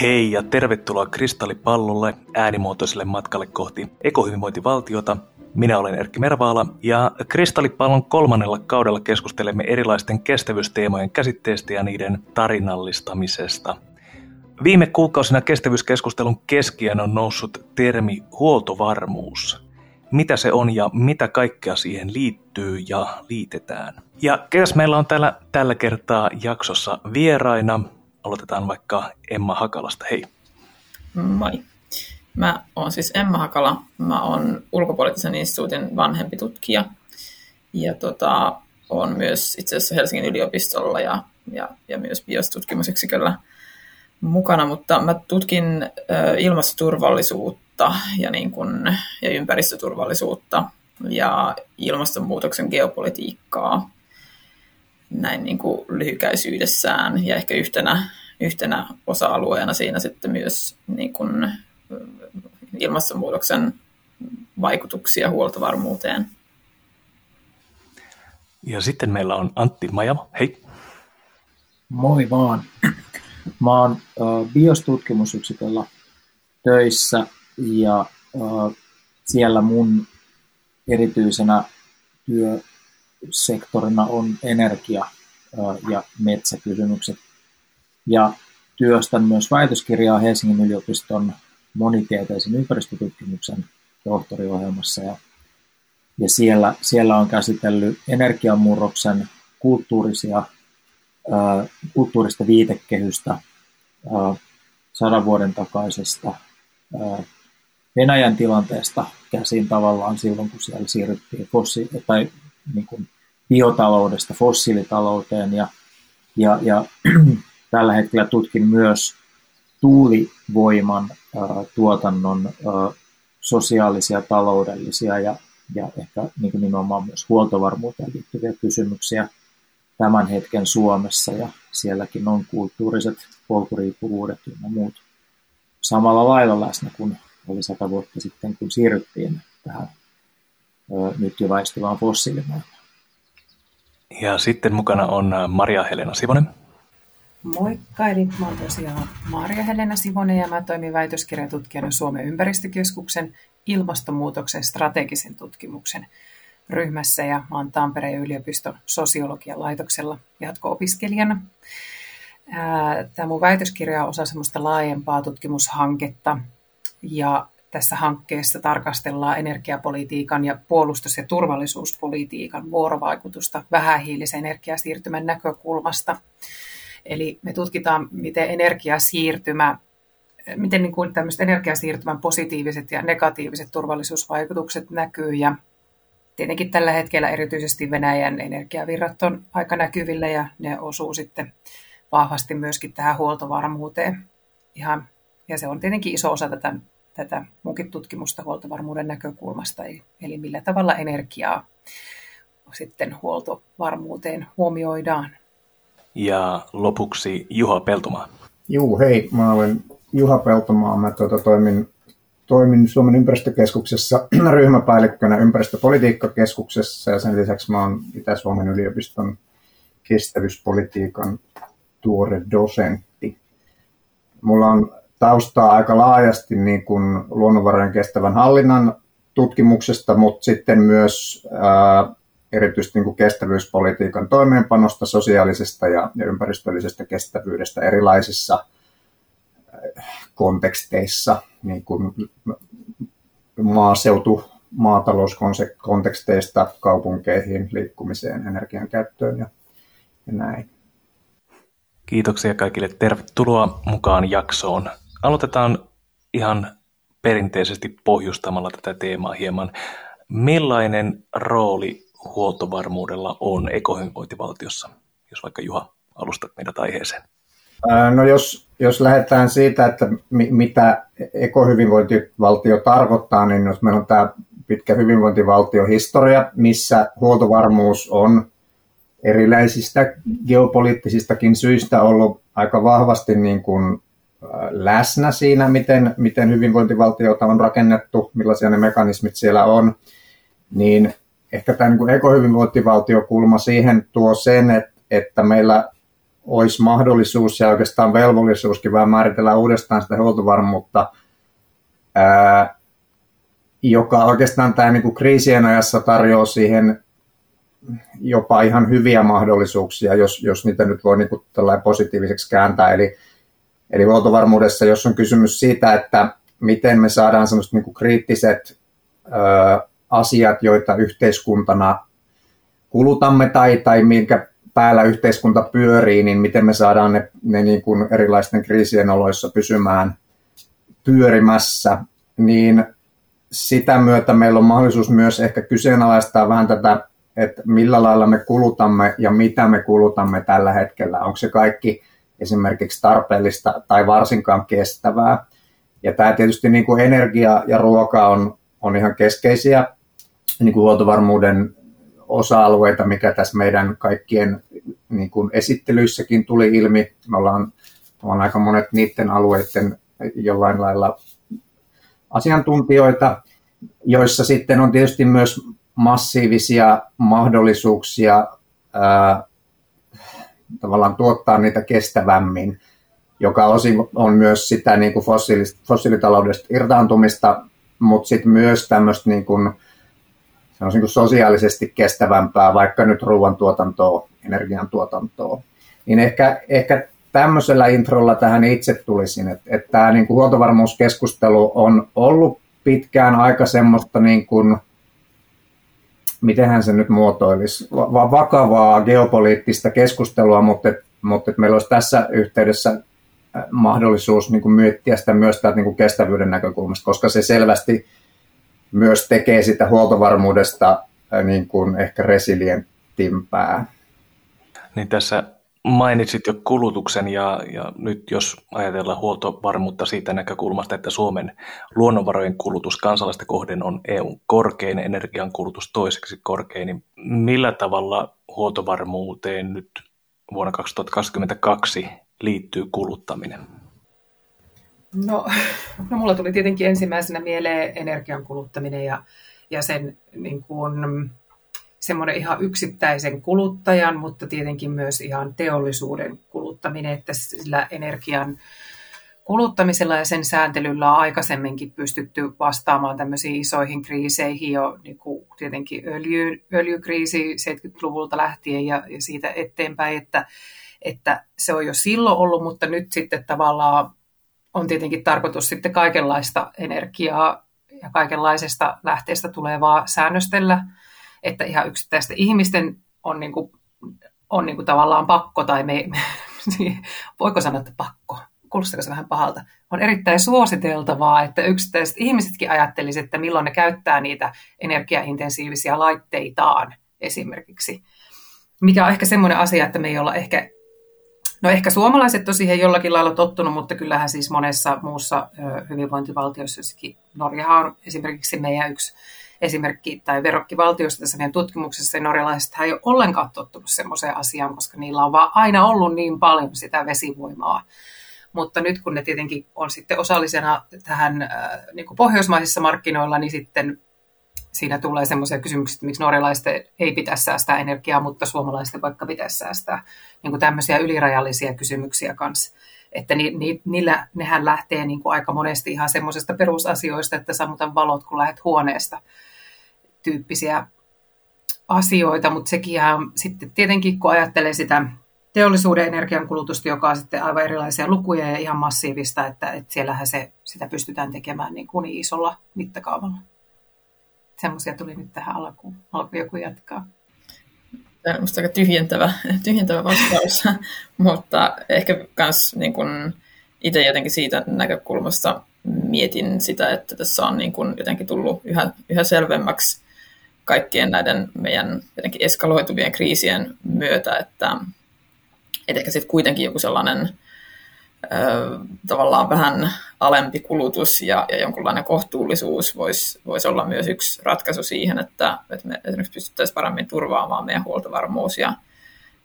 Hei ja tervetuloa Kristallipallolle äänimuotoiselle matkalle kohti ekohyvinvointivaltiota. Minä olen Erkki Mervaala ja Kristallipallon 3. kaudella keskustelemme erilaisten kestävyysteemojen käsitteistä ja niiden tarinallistamisesta. Viime kuukausina kestävyyskeskustelun keskiöön on noussut termi huoltovarmuus. Mitä se on ja mitä kaikkea siihen liittyy ja liitetään. Ja ketäs meillä on täällä tällä kertaa jaksossa vieraina? Aloitetaan vaikka Emma Hakalasta. Hei. Moi. Mä oon siis Emma Hakala. Mä oon ulkopoliittisen instituutin vanhempi tutkija. Ja oon myös itse asiassa Helsingin yliopistolla ja myös biostutkimusyksiköllä mukana. Mutta mä tutkin ilmastoturvallisuutta ja ympäristöturvallisuutta ja ilmastonmuutoksen geopolitiikkaa. Näin niin kuin lyhykäisyydessään ja ehkä yhtenä osa-alueena siinä sitten myös niin kuin ilmastonmuutoksen vaikutuksia huoltovarmuuteen. Ja sitten meillä on Antti Maja. Hei. Moi vaan. Mä oon biostutkimusyksiköllä töissä ja siellä mun erityisenä työsektorina on energia ja metsäkysymykset. Ja työstän myös väitöskirjaa Helsingin yliopiston monitieteisen ympäristötutkimuksen tohtoriohjelmassa. Ja siellä on käsitellyt energiamurroksen kulttuurista viitekehystä 100 vuoden takaisesta Venäjän tilanteesta käsin tavallaan silloin, kun siellä siirryttiin biotaloudesta fossiilitalouteen ja tällä hetkellä tutkin myös tuulivoiman tuotannon sosiaalisia, taloudellisia ja ehkä niin kuin nimenomaan myös huoltovarmuuteen liittyviä kysymyksiä tämän hetken Suomessa, ja sielläkin on kulttuuriset polkuriippuvuudet ja muut samalla lailla läsnä kuin oli 100 vuotta sitten, kun siirryttiin tähän nyt jo väistyvään fossiilimaailmaan. Ja sitten mukana on Maria-Helena Sivonen. Moikka, eli mä oon tosiaan Maria-Helena Sivonen ja mä toimin väitöskirjatutkijana Suomen ympäristökeskuksen ilmastonmuutoksen strategisen tutkimuksen ryhmässä ja mä oon Tampereen yliopiston sosiologian laitoksella jatko-opiskelijana. Tämä mun väitöskirja on osa semmoista laajempaa tutkimushanketta ja tässä hankkeessa tarkastellaan energiapolitiikan ja puolustus- ja turvallisuuspolitiikan vuorovaikutusta vähähiilisen energiasiirtymän näkökulmasta. Eli me tutkitaan, miten tämmöiset energiasiirtymän positiiviset ja negatiiviset turvallisuusvaikutukset näkyy. Ja tietenkin tällä hetkellä erityisesti Venäjän energiavirrat on aika näkyvillä ja ne osuu sitten vahvasti myöskin tähän huoltovarmuuteen. Ja se on tietenkin iso osa tätä munkin tutkimusta huoltovarmuuden näkökulmasta, eli millä tavalla energiaa sitten huoltovarmuuteen huomioidaan. Ja lopuksi Juha Peltomaa. Juu, hei, mä olen Juha Peltomaa. Mä toimin Suomen ympäristökeskuksessa ryhmäpäällikkönä ympäristöpolitiikkakeskuksessa ja sen lisäksi mä olen Itä-Suomen yliopiston kestävyyspolitiikan tuore dosentti. Mulla on taustaa aika laajasti niin kuin luonnonvarojen kestävän hallinnan tutkimuksesta, mutta sitten myös erityisesti niin kuin kestävyyspolitiikan toimeenpanosta, sosiaalisesta ja ympäristöllisestä kestävyydestä erilaisissa konteksteissa, niin kuin maatalouskonteksteista kaupunkeihin, liikkumiseen, energian käyttöön ja näin. Kiitoksia kaikille. Tervetuloa mukaan jaksoon. Aloitetaan ihan perinteisesti pohjustamalla tätä teemaa hieman. Millainen rooli huoltovarmuudella on ekohyvinvointivaltiossa? Jos vaikka Juha alustat meidät aiheeseen. No jos lähdetään siitä, että mitä ekohyvinvointivaltio tarkoittaa, niin jos meillä on tämä pitkä hyvinvointivaltiohistoria, missä huoltovarmuus on erilaisista geopoliittisistakin syistä ollut aika vahvasti niin kuin läsnä siinä, miten hyvinvointivaltiota on rakennettu, millaisia ne mekanismit siellä on, niin ehkä tämä niin kuin ekohyvinvointivaltiokulma siihen tuo sen, että meillä olisi mahdollisuus ja oikeastaan velvollisuuskin vähän määritellä uudestaan sitä huoltovarmuutta, joka oikeastaan tämä niin kuin kriisien ajassa tarjoaa siihen jopa ihan hyviä mahdollisuuksia, jos niitä nyt voi niin kuin tällainen positiiviseksi kääntää. Eli huoltovarmuudessa, jos on kysymys siitä, että miten me saadaan semmoiset niin kuin kriittiset asiat, joita yhteiskuntana kulutamme tai minkä päällä yhteiskunta pyörii, niin miten me saadaan ne niin kuin erilaisten kriisien oloissa pysymään pyörimässä, niin sitä myötä meillä on mahdollisuus myös ehkä kyseenalaistaa vähän tätä, että millä lailla me kulutamme ja mitä me kulutamme tällä hetkellä. Onko se kaikki esimerkiksi tarpeellista tai varsinkaan kestävää? Ja tämä tietysti niin kuin energia ja ruoka on ihan keskeisiä niin kuin huoltovarmuuden osa-alueita, mikä tässä meidän kaikkien niin kuin esittelyissäkin tuli ilmi. Me ollaan aika monet niiden alueiden jollain lailla asiantuntijoita, joissa sitten on tietysti myös massiivisia mahdollisuuksia tavallaan tuottaa niitä kestävämmin, joka osin on myös sitä niin kuin fossiilitaloudesta irtaantumista, mutta sitten myös tämmöistä niin kuin, sosiaalisesti kestävämpää, vaikka nyt ruoantuotantoa, energiantuotantoa. Niin ehkä tämmöisellä introlla tähän itse tulisin, että tämä niin kuin huoltovarmuuskeskustelu on ollut pitkään aika semmoista, niin kuin, mitenhän se nyt muotoilisi, vakavaa geopoliittista keskustelua, mutta meillä olisi tässä yhteydessä mahdollisuus niin kuin miettiä sitä myös täältä niin kuin kestävyyden näkökulmasta, koska se selvästi myös tekee sitä huoltovarmuudesta niin kuin ehkä resilienttimpää. Niin tässä mainitsit jo kulutuksen ja nyt jos ajatellaan huoltovarmuutta siitä näkökulmasta, että Suomen luonnonvarojen kulutus kansalaista kohden on EU:n korkein, energian kulutus toiseksi korkein, niin millä tavalla huoltovarmuuteen nyt vuonna 2022 liittyy kuluttaminen? No mulla tuli tietenkin ensimmäisenä mieleen energian kuluttaminen ja sen niin kuin semmoinen ihan yksittäisen kuluttajan, mutta tietenkin myös ihan teollisuuden kuluttaminen, että sillä energian kuluttamisella ja sen sääntelyllä on aikaisemminkin pystytty vastaamaan tämmöisiin isoihin kriiseihin jo niin kuin tietenkin öljykriisi 70-luvulta lähtien ja siitä eteenpäin, että se on jo silloin ollut, mutta nyt sitten tavallaan on tietenkin tarkoitus sitten kaikenlaista energiaa ja kaikenlaisesta lähteestä tulevaa säännöstellä, että ihan yksittäisten ihmisten on niin kuin tavallaan pakko, tai voiko sanoa, että pakko, kuulostaako se vähän pahalta, on erittäin suositeltavaa, että yksittäiset ihmisetkin ajattelisivat, että milloin ne käyttää niitä energiaintensiivisiä laitteitaan esimerkiksi, mikä on ehkä semmoinen asia, että me ei olla ehkä suomalaiset on siihen jollakin lailla tottunut, mutta kyllähän siis monessa muussa hyvinvointivaltiossa, jossakin Norjahan on esimerkiksi meidän yksi esimerkki tai verrokkivaltiosta tässä meidän tutkimuksessa, norjalaisethan ei ole ollenkaan tottunut semmoiseen asiaan, koska niillä on vaan aina ollut niin paljon sitä vesivoimaa. Mutta nyt kun ne tietenkin on sitten osallisena tähän niin kuin pohjoismaisissa markkinoilla, niin sitten siinä tulee semmoisia kysymyksiä, että miksi norjalaisten ei pitäisi säästää energiaa, mutta suomalaisten vaikka pitäisi säästää. Niin kuin tämmöisiä ylirajallisia kysymyksiä kanssa. Että nehän lähtee niin kuin aika monesti ihan semmoisesta perusasioista, että sammutan valot, kun lähdet huoneesta tyyppisiä asioita. Mutta sekin sitten tietenkin, kun ajattelee sitä teollisuuden energiankulutusta, joka on sitten aivan erilaisia lukuja ja ihan massiivista, että siellähän sitä pystytään tekemään niin kuin isolla mittakaavalla. Semmoisia tuli nyt tähän alkuun joku jatkaa. Tämä on minusta aika tyhjentävä vastaus, mutta ehkä myös niin itse jotenkin siitä näkökulmasta mietin sitä, että tässä on niin kuin jotenkin tullut yhä selvemmäksi kaikkien näiden meidän jotenkin eskaloituvien kriisien myötä, että ehkä sitten kuitenkin joku sellainen tavallaan vähän alempi kulutus ja jonkunlainen kohtuullisuus voisi olla myös yksi ratkaisu siihen, että me esimerkiksi pystyttäisiin paremmin turvaamaan meidän huoltovarmuus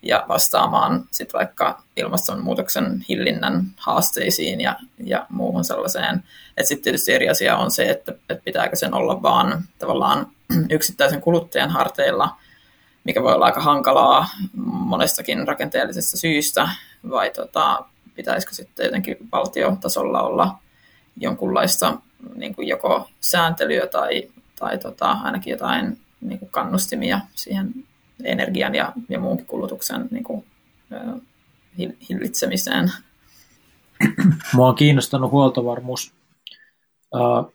ja vastaamaan sit vaikka ilmastonmuutoksen hillinnän haasteisiin ja muuhun sellaiseen. Sitten tietysti eri asia on se, että pitääkö sen olla vaan tavallaan yksittäisen kuluttajan harteilla, mikä voi olla aika hankalaa monestakin rakenteellisesta syystä, vai pitäisikö sitten jotenkin valtiotasolla olla jonkunlaista niin kuin joko sääntelyä tai ainakin jotain niin kuin kannustimia siihen energian ja muunkin kulutuksen niin kuin, hillitsemiseen. Mua on kiinnostanut huoltovarmuus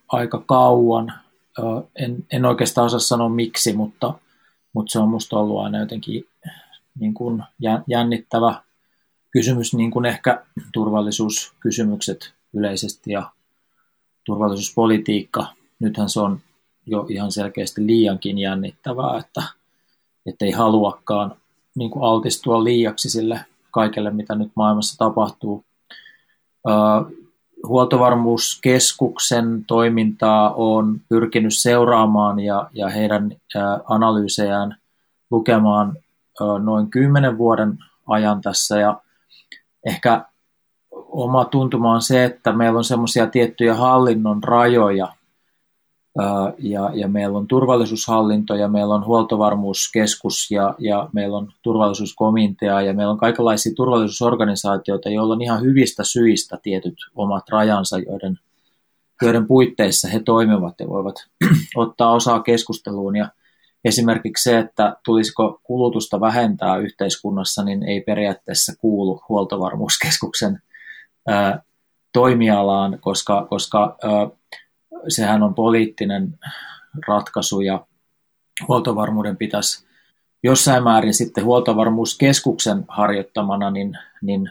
aika kauan. En oikeastaan osaa sanoa miksi, mutta se on musta ollut aina jotenkin niin kuin jännittävä kysymys, niin kuin ehkä turvallisuuskysymykset yleisesti ja turvallisuuspolitiikka. Nythän se on jo ihan selkeästi liiankin jännittävää, että ei haluakaan niin kuin altistua liiaksi sille kaikelle, mitä nyt maailmassa tapahtuu. Huoltovarmuuskeskuksen toimintaa on pyrkinyt seuraamaan ja heidän analyysejään lukemaan noin 10 vuoden ajan tässä. Ja ehkä oma tuntuma on se, että meillä on semmoisia tiettyjä hallinnon rajoja ja meillä on turvallisuushallinto ja meillä on huoltovarmuuskeskus ja meillä on turvallisuuskomitea ja meillä on kaikenlaisia turvallisuusorganisaatioita, joilla on ihan hyvistä syistä tietyt omat rajansa, joiden puitteissa he toimivat ja voivat ottaa osaa keskusteluun. Ja esimerkiksi se, että tulisiko kulutusta vähentää yhteiskunnassa, niin ei periaatteessa kuulu huoltovarmuuskeskuksen toimialaan, koska sehän on poliittinen ratkaisu ja huoltovarmuuden pitäisi jossain määrin sitten huoltovarmuuskeskuksen harjoittamana niin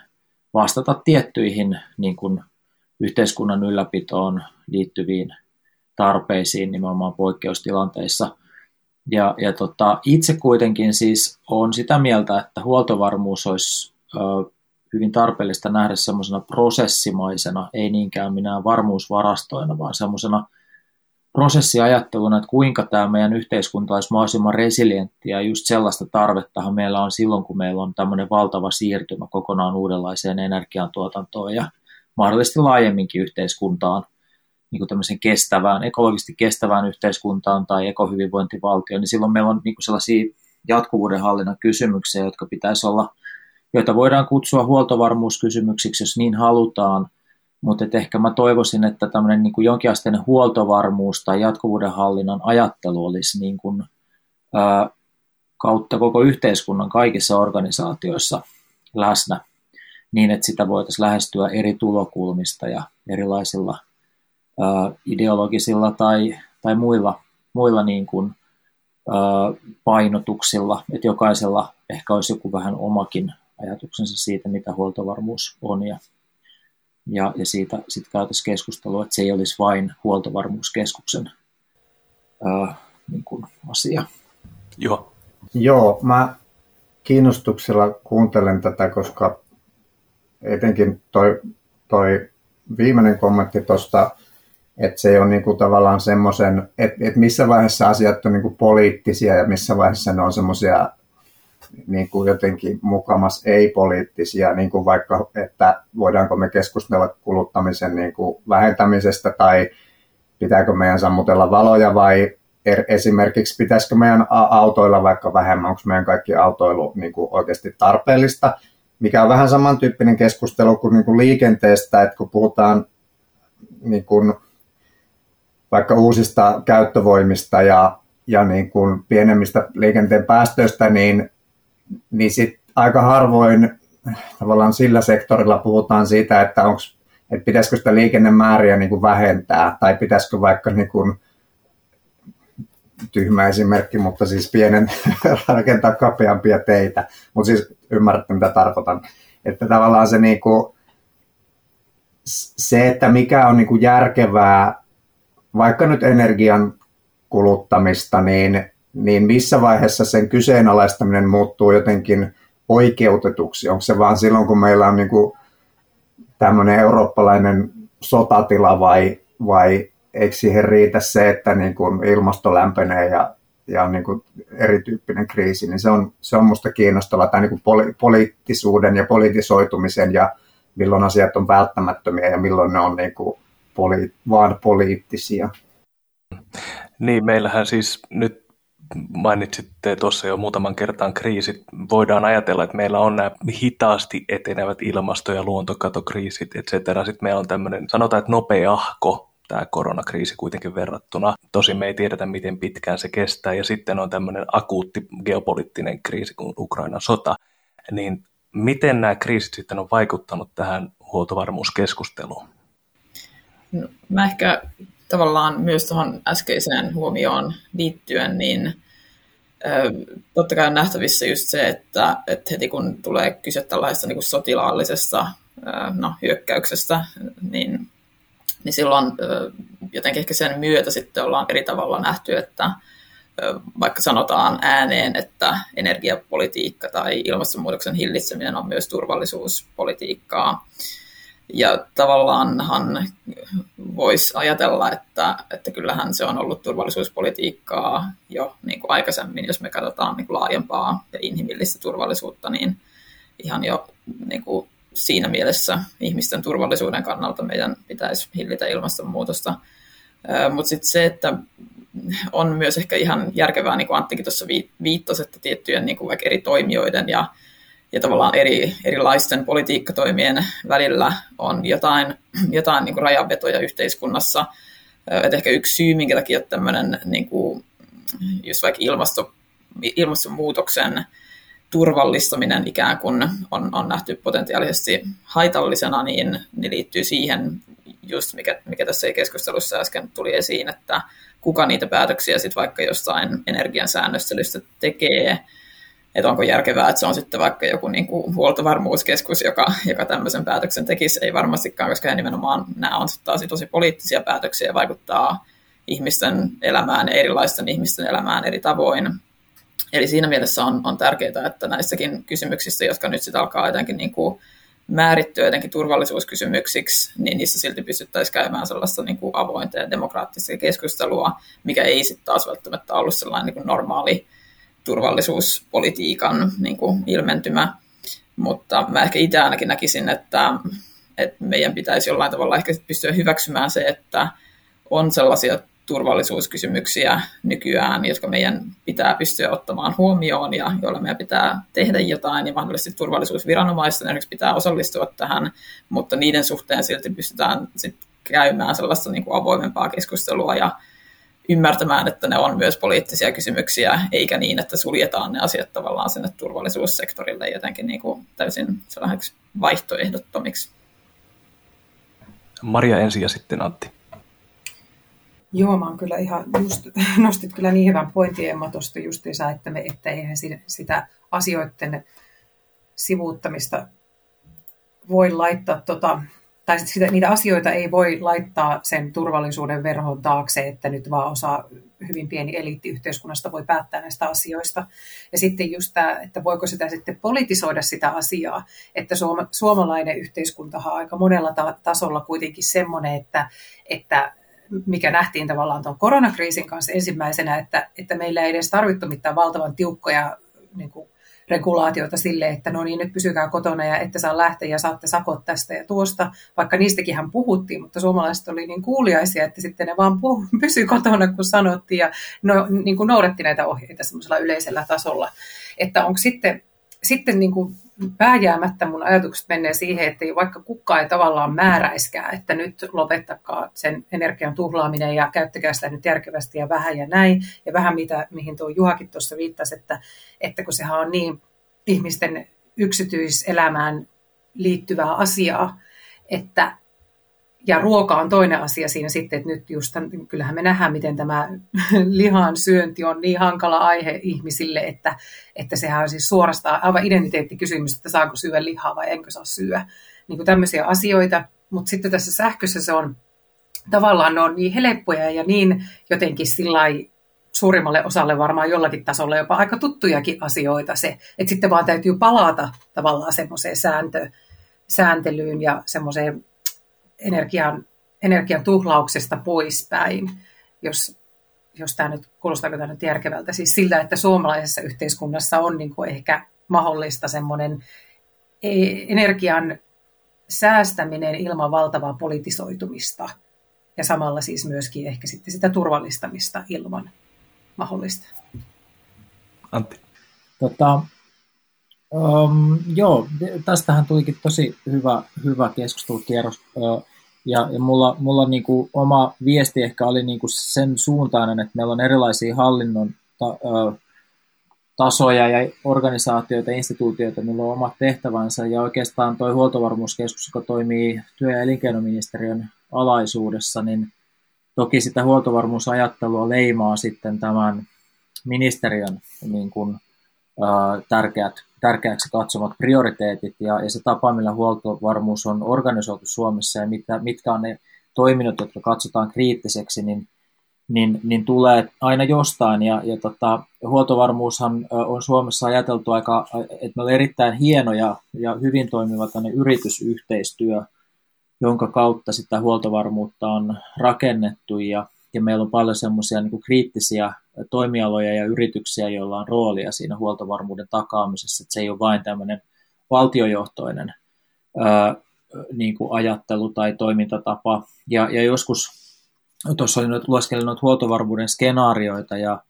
vastata tiettyihin niin kuin yhteiskunnan ylläpitoon liittyviin tarpeisiin nimenomaan poikkeustilanteissa. Ja itse kuitenkin siis olen sitä mieltä, että huoltovarmuus olisi hyvin tarpeellista nähdä semmoisena prosessimaisena, ei niinkään minä varmuusvarastoina, vaan semmoisena prosessiajatteluna, että kuinka tämä meidän yhteiskunta olisi mahdollisimman resilientti, ja just sellaista tarvettahan meillä on silloin, kun meillä on tämmöinen valtava siirtymä kokonaan uudenlaiseen energiantuotantoon ja mahdollisesti laajemminkin yhteiskuntaan, niin kuin tämmöiseen kestävään, ekologisesti kestävään yhteiskuntaan tai ekohyvinvointivaltioon, niin silloin meillä on niin kuin sellaisia jatkuvuudenhallinnan kysymyksiä, jotka pitäisi olla, joita voidaan kutsua huoltovarmuuskysymyksiksi, jos niin halutaan, mutta ehkä mä toivoisin, että tämmöinen niin kuin jonkinasteinen huoltovarmuus tai jatkuvuudenhallinnan ajattelu olisi niin kuin, kautta koko yhteiskunnan kaikissa organisaatioissa läsnä, niin että sitä voitaisiin lähestyä eri tulokulmista ja erilaisilla ideologisilla tai muilla niin kuin, painotuksilla, että jokaisella ehkä olisi joku vähän omakin ajatuksensa siitä, mitä huoltovarmuus on ja siitä sitten käytäisiin keskustelua, että se ei olisi vain huoltovarmuuskeskuksen niin kuin asia. Joo, mä kiinnostuksella kuuntelen tätä, koska etenkin toi viimeinen kommentti tuosta, että se on niinku tavallaan semmoisen, että missä vaiheessa asiat on niinku poliittisia ja missä vaiheessa ne on semmoisia niinku jotenkin mukamas ei-poliittisia, niinku vaikka, että voidaanko me keskustella kuluttamisen niinku vähentämisestä tai pitääkö meidän sammutella valoja vai esimerkiksi pitäisikö meidän autoilla vaikka vähemmän, onko meidän kaikki autoilu niinku oikeasti tarpeellista, mikä on vähän samantyyppinen keskustelu kuin niinku liikenteestä, että kun puhutaan niin kuin vaikka uusista käyttövoimista ja niin kuin pienemmistä liikenteen päästöistä, niin sit aika harvoin tavallaan sillä sektorilla puhutaan siitä, että pitäisikö sitä liikennemääriä niin kuin vähentää tai pitäisikö vaikka niin kuin, tyhmä esimerkki, mutta siis rakentaa kapeampia teitä, mutta siis ymmärrätte mitä tarkoitan, että tavallaan se niin kuin, se, että mikä on niin kuin järkevää, vaikka nyt energian kuluttamista, niin missä vaiheessa sen kyseenalaistaminen muuttuu jotenkin oikeutetuksi? Onko se vaan silloin, kun meillä on niin kuin tämmöinen eurooppalainen sotatila vai eikö siihen riitä se, että niin kuin ilmasto lämpenee ja niin kuin erityyppinen kriisi? Niin se on musta kiinnostavaa, tämä niin kuin poliittisuuden ja politisoitumisen ja milloin asiat on välttämättömiä ja milloin ne on niin kuin vaan poliittisia. Niin, meillähän siis nyt mainitsitte tuossa jo muutaman kertaan kriisit. Voidaan ajatella, että meillä on nämä hitaasti etenevät ilmasto- ja luontokatokriisit, etc. Sitten meillä on tämmöinen, sanotaan, että nopeahko tämä koronakriisi kuitenkin verrattuna. Tosin me ei tiedetä, miten pitkään se kestää. Ja sitten on tämmöinen akuutti geopoliittinen kriisi kuin Ukrainan sota. Niin miten nämä kriisit sitten on vaikuttanut tähän huoltovarmuuskeskusteluun? No, mä ehkä tavallaan myös tuohon äskeiseen huomioon liittyen, niin totta kai on nähtävissä just se, että heti kun tulee kyse tällaisesta niin kuin sotilaallisesta hyökkäyksestä, niin silloin jotenkin ehkä sen myötä sitten ollaan eri tavalla nähty, että vaikka sanotaan ääneen, että energiapolitiikka tai ilmastonmuutoksen hillitseminen on myös turvallisuuspolitiikkaa. Ja tavallaanhan voisi ajatella, että kyllähän se on ollut turvallisuuspolitiikkaa jo niin kuin aikaisemmin, jos me katsotaan niin kuin laajempaa ja inhimillistä turvallisuutta, niin ihan jo niin kuin siinä mielessä ihmisten turvallisuuden kannalta meidän pitäisi hillitä ilmastonmuutosta. Mutta sitten se, että on myös ehkä ihan järkevää, niin kuin Anttikin tuossa viittasi, että tiettyjen niin kuin vaikka eri toimijoiden ja tavallaan erilaisten politiikkatoimien välillä on jotain niin kuin rajanvetoja yhteiskunnassa. Et ehkä yksi syy, minkä takia tämmöinen niin kuin, just vaikka ilmastonmuutoksen turvallistaminen ikään kuin on nähty potentiaalisesti haitallisena, niin liittyy siihen, just mikä tässä keskustelussa äsken tuli esiin, että kuka niitä päätöksiä sitten vaikka jostain energian säännöstelystä tekee. Että onko järkevää, että se on sitten vaikka joku niin kuin huoltovarmuuskeskus, joka tämmöisen päätöksen tekisi. Ei varmastikaan, koska nimenomaan nämä on taas tosi poliittisia päätöksiä ja vaikuttaa ihmisten elämään ja erilaisten ihmisten elämään eri tavoin. Eli siinä mielessä on tärkeää, että näissäkin kysymyksissä, jotka nyt sitten alkaa jotenkin niin kuin määrittyä jotenkin turvallisuuskysymyksiksi, niin niissä silti pystyttäisiin käymään sellaista niin kuin avointa ja demokraattista keskustelua, mikä ei sitten taas välttämättä ollut sellainen niin kuin normaali turvallisuuspolitiikan niin kuin ilmentymä, mutta mä ehkä itse ainakin näkisin, että meidän pitäisi jollain tavalla ehkä pystyä hyväksymään se, että on sellaisia turvallisuuskysymyksiä nykyään, jotka meidän pitää pystyä ottamaan huomioon ja joilla meidän pitää tehdä jotain ja mahdollisesti turvallisuusviranomaisten esimerkiksi pitää osallistua tähän, mutta niiden suhteen silti pystytään sitten käymään sellaista niin kuin avoimempaa keskustelua ja ymmärtämään, että ne on myös poliittisia kysymyksiä, eikä niin, että suljetaan ne asiat tavallaan sinne turvallisuussektorille jotenkin niin kuin täysin sellaiseksi vaihtoehdottomiksi. Maria ensin ja sitten Antti. Joo, mä oon kyllä ihan just, nostit kyllä niin hyvän pointin, Emma, tuosta justiinsa, että eihän sitä asioiden sivuuttamista voi laittaa tai niitä asioita ei voi laittaa sen turvallisuuden verhon taakse, että nyt vaan osa hyvin pieni eliitti yhteiskunnasta voi päättää näistä asioista. Ja sitten just tämä, että voiko sitä sitten politisoida sitä asiaa, että suomalainen yhteiskuntahan on aika monella tasolla kuitenkin semmoinen, että mikä nähtiin tavallaan tuon koronakriisin kanssa ensimmäisenä, että meillä ei edes tarvittu mitään valtavan tiukkoja niin kuin regulaatioita sille, että no niin, nyt pysykää kotona ja ette saa lähteä ja saatte sakot tästä ja tuosta, vaikka niistäkinhän puhuttiin, mutta suomalaiset oli niin kuuliaisia, että sitten ne vaan pysyi kotona, kun sanottiin ja niin kuin noudatti näitä ohjeita semmoisella yleisellä tasolla. Että onko sitten niin kuin pääjäämättä mun ajatukset menee siihen, että vaikka kukaan ei tavallaan määräiskään, että nyt lopettakaa sen energian tuhlaaminen ja käyttäkää sitä nyt järkevästi ja vähän ja näin. Ja vähän mihin tuo Juhakin tuossa viittasi, että kun sehän on niin ihmisten yksityiselämään liittyvää asiaa, että ja ruoka on toinen asia siinä sitten, että nyt just kyllähän me nähdään, miten tämä lihan syönti on niin hankala aihe ihmisille, että sehän on siis suorastaan aivan identiteettikysymys, että saanko syödä lihaa vai enkö saa syödä. Niin kuin tämmöisiä asioita, mutta sitten tässä sähkössä se on tavallaan ne on niin helppoja ja niin jotenkin sillain suurimmalle osalle varmaan jollakin tasolla jopa aika tuttujakin asioita se, että sitten vaan täytyy palata tavallaan semmoiseen sääntelyyn ja semmoiseen energian tuhlauksesta poispäin, jos tämä nyt, kuulostaako tämä nyt järkevältä, siis sillä, että suomalaisessa yhteiskunnassa on niin kuin ehkä mahdollista semmoinen energian säästäminen ilman valtavaa politisoitumista ja samalla siis myöskin ehkä sitten sitä turvallistamista ilman mahdollista. Antti. Joo, tästähän tulikin tosi hyvä keskustelukierros. Ja mulla niinku oma viesti ehkä oli niinku sen suuntainen, että meillä on erilaisia hallinnon tasoja ja organisaatioita, instituutioita, millä on omat tehtävänsä. Ja oikeastaan tuo huoltovarmuuskeskus, joka toimii työ- ja elinkeinoministeriön alaisuudessa, niin toki sitä huoltovarmuusajattelua leimaa sitten tämän ministeriön niin kuin, tärkeäksi katsomat prioriteetit ja se tapa, millä huoltovarmuus on organisoitu Suomessa ja mitkä on ne toiminnot, jotka katsotaan kriittiseksi, niin tulee aina jostain. Ja huoltovarmuushan on Suomessa ajateltu aika, että meillä on erittäin hieno ja hyvin toimiva yritysyhteistyö, jonka kautta sitä huoltovarmuutta on rakennettu ja meillä on paljon semmoisia niin kuin kriittisiä toimialoja ja yrityksiä, joilla on roolia siinä huoltovarmuuden takaamisessa, että se ei ole vain tämmöinen valtiojohtoinen niin kuin ajattelu tai toimintatapa. Ja joskus tuossa oli lueskellut huoltovarmuuden skenaarioita ja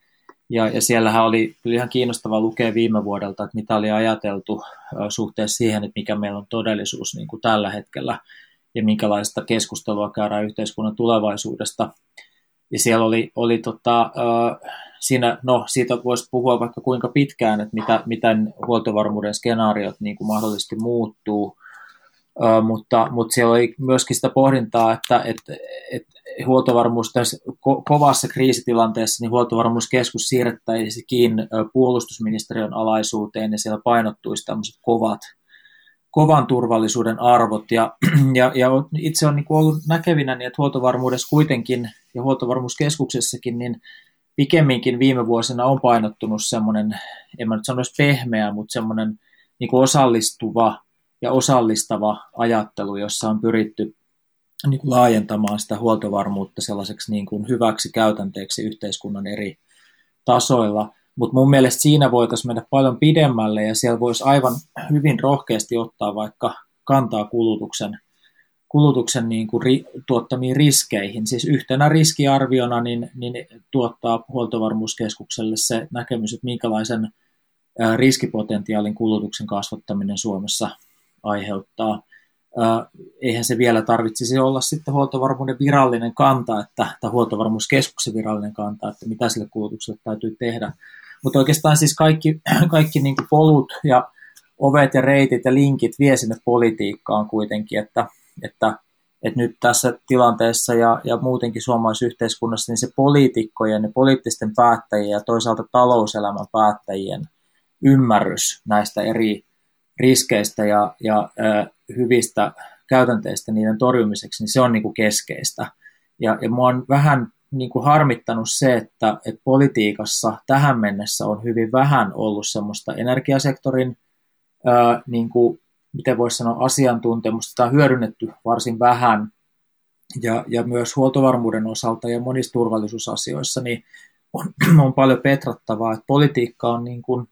siellähän oli ihan kiinnostava lukea viime vuodelta, että mitä oli ajateltu suhteessa siihen, että mikä meillä on todellisuus niin kuin tällä hetkellä ja minkälaista keskustelua käydään yhteiskunnan tulevaisuudesta. Ja siellä siitä voisi puhua vaikka kuinka pitkään, että miten huoltovarmuuden skenaariot niin kuin mahdollisesti muuttuu, mutta siellä oli myöskin sitä pohdintaa, että huoltovarmuus tässä kovassa kriisitilanteessa, niin huoltovarmuuskeskus siirrettäisikin puolustusministeriön alaisuuteen ja siellä painottuisi tämmöiset kovan turvallisuuden arvot, ja itse olen ollut näkevinäni, että huoltovarmuudessa kuitenkin, ja huoltovarmuuskeskuksessakin, niin pikemminkin viime vuosina on painottunut semmoinen, en mä nyt sanoisi pehmeä, mutta semmoinen niin kuin osallistuva ja osallistava ajattelu, jossa on pyritty niin kuin laajentamaan sitä huoltovarmuutta sellaiseksi niin kuin hyväksi käytänteeksi yhteiskunnan eri tasoilla. Mutta mun mielestä siinä voitaisiin mennä paljon pidemmälle ja siellä voisi aivan hyvin rohkeasti ottaa vaikka kantaa kulutuksen niin kuin tuottamiin riskeihin. Siis yhtenä riskiarviona niin tuottaa huoltovarmuuskeskukselle se näkemys, että minkälaisen riskipotentiaalin kulutuksen kasvattaminen Suomessa aiheuttaa. Eihän se vielä tarvitsisi olla sitten huoltovarmuuden virallinen kanta, tai huoltovarmuuskeskuksen virallinen kanta, että mitä sille kulutukselle täytyy tehdä. Mutta oikeastaan siis kaikki niin kuin polut ja ovet ja reitit ja linkit vie sinne politiikkaan kuitenkin, että nyt tässä tilanteessa ja muutenkin suomalaisyhteiskunnassa niin se poliitikkojen ja poliittisten päättäjien ja toisaalta talouselämän päättäjien ymmärrys näistä eri riskeistä ja hyvistä käytänteistä niiden torjumiseksi, niin se on niin kuin keskeistä. Ja minua on vähän niin kuin harmittanut se, että politiikassa tähän mennessä on hyvin vähän ollut semmoista energiasektorin niin kuin, miten voisi sanoa, asiantuntemusta. Tämä on hyödynnetty varsin vähän ja myös huoltovarmuuden osalta ja monissa turvallisuusasioissa niin on paljon petrattavaa, että politiikka on niin kuin,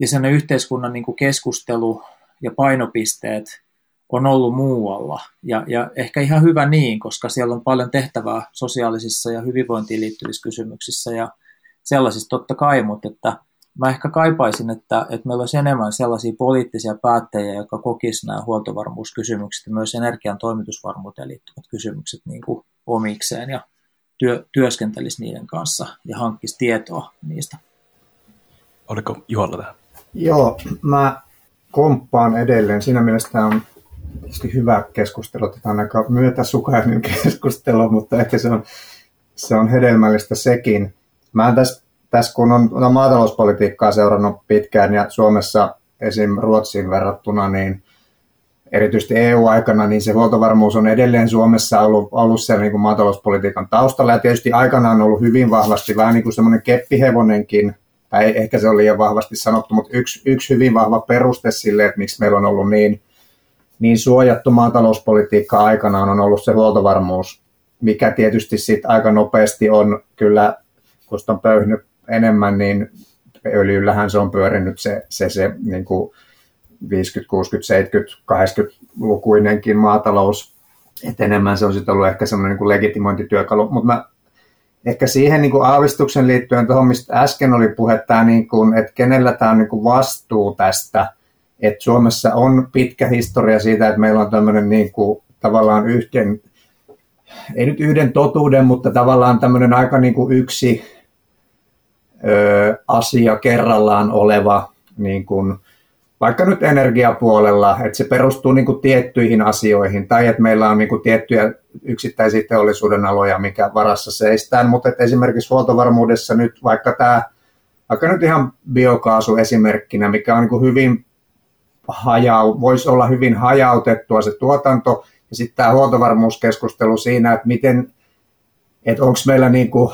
ja sen yhteiskunnan niin kuin keskustelu ja painopisteet on ollut muualla. Ja ehkä ihan hyvä niin, koska siellä on paljon tehtävää sosiaalisissa ja hyvinvointiin liittyvissä kysymyksissä ja sellaisissa totta kai, mutta että mä ehkä kaipaisin, että meillä olisi enemmän sellaisia poliittisia päättäjiä, jotka kokisivat nämä huoltovarmuuskysymykset ja myös energian toimitusvarmuuteen liittyvät kysymykset niin kuin omikseen ja työskentelisi niiden kanssa ja hankkisi tietoa niistä. Oliko Juhalla tähän? Joo, mä komppaan edelleen. Siinä mielessä tämä on tietysti hyvä keskustelu. Tämä on aika myötäsukainen keskustelu, mutta ehkä se on hedelmällistä sekin. Mä tässä kun on maatalouspolitiikkaa seurannut pitkään ja Suomessa esim. Ruotsiin verrattuna, niin erityisesti EU-aikana, niin se huoltovarmuus on edelleen Suomessa ollut siellä niin kuin maatalouspolitiikan taustalla. Ja tietysti aikanaan on ollut hyvin vahvasti vähän niin kuin semmoinen keppihevonenkin. Tai ehkä se oli liian vahvasti sanottu, mutta yksi hyvin vahva peruste sille, että miksi meillä on ollut niin suojattu maatalouspolitiikka aikanaan, on ollut se huoltovarmuus, mikä tietysti sitten aika nopeasti on kyllä, kun sitä on pöyhnyt enemmän, niin öljyllähän se on pyörinyt se niin kuin 50, 60, 70, 80-lukuinenkin maatalous. Et enemmän se on sitten ollut ehkä semmoinen niin kuin legitimointityökalu, mutta Ehkä siihen niin kuin aavistuksen liittyen tuohon, mistä äsken oli puhetta, niin kuin, että kenellä tämä on niin kuin vastuu tästä. Että Suomessa on pitkä historia siitä, että meillä on tämmöinen niin kuin, tavallaan yhden, ei nyt yhden totuuden, mutta tavallaan tämmöinen aika niin kuin yksi asia kerrallaan oleva, niin kuin, vaikka nyt energiapuolella, että se perustuu niin kuin tiettyihin asioihin, tai että meillä on niin kuin tiettyjä yksittäisiä teollisuuden aloja, mikä varassa seistään, mutta että esimerkiksi huoltovarmuudessa nyt vaikka tämä, vaikka nyt ihan biokaasu esimerkkinä, mikä on niin kuin hyvin voisi olla hyvin hajautettua se tuotanto, ja sitten tämä huoltovarmuuskeskustelu siinä, että miten, että onko meillä niin kuin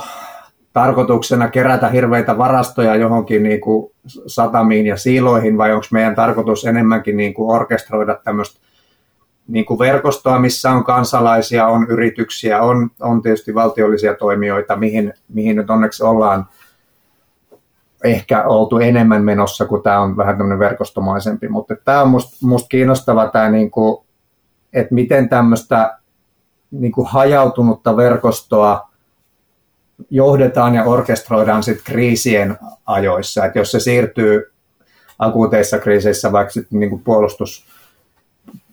tarkoituksena kerätä hirveitä varastoja johonkin niin kuin satamiin ja siiloihin, vai onko meidän tarkoitus enemmänkin niin kuin orkestroida tämmöistä niin kuin verkostoa, missä on kansalaisia, on yrityksiä, on tietysti valtiollisia toimijoita, mihin nyt onneksi ollaan ehkä oltu enemmän menossa, kun tämä on vähän tämmöinen verkostomaisempi, mutta tämä on musta kiinnostava tämä, niin kuin, että miten tämmöistä niin kuin hajautunutta verkostoa johdetaan ja orkestroidaan sit kriisien ajoissa, että jos se siirtyy akuuteissa kriiseissä vaikka sitten niin kuin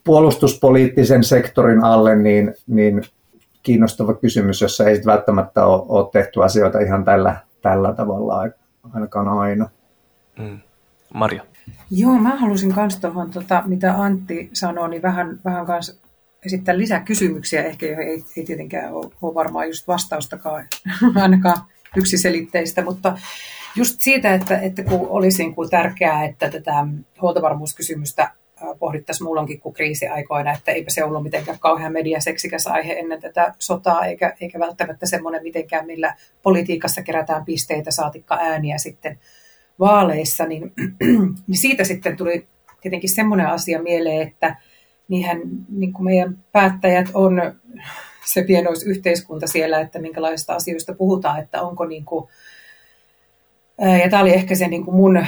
puolustuspoliittisen sektorin alle, niin kiinnostava kysymys, jossa ei sit välttämättä ole tehty asioita ihan tällä tavalla ainakaan aina. Maria. Joo, mä halusin myös tuohon, mitä Antti sanoi, niin vähän kanssa esittää lisäkysymyksiä, ehkä joihin ei tietenkään ole varmaan just vastaustakaan, ainakaan yksiselitteistä, mutta just siitä, että kun olisi niin kuin tärkeää, että tätä huoltovarmuuskysymystä pohdittaisiin muulloinkin kuin kriisiaikoina, että eipä se ollut mitenkään kauhean mediaseksikäs aihe ennen tätä sotaa, eikä välttämättä semmoinen mitenkään, millä politiikassa kerätään pisteitä, saatikka ääniä sitten vaaleissa, niin siitä sitten tuli tietenkin semmoinen asia mieleen, että niinhän niin kuin meidän päättäjät on se pienoisyhteiskunta siellä, että minkälaisista asioista puhutaan, että onko niin kuin, ja tämä oli ehkä se niin kuin mun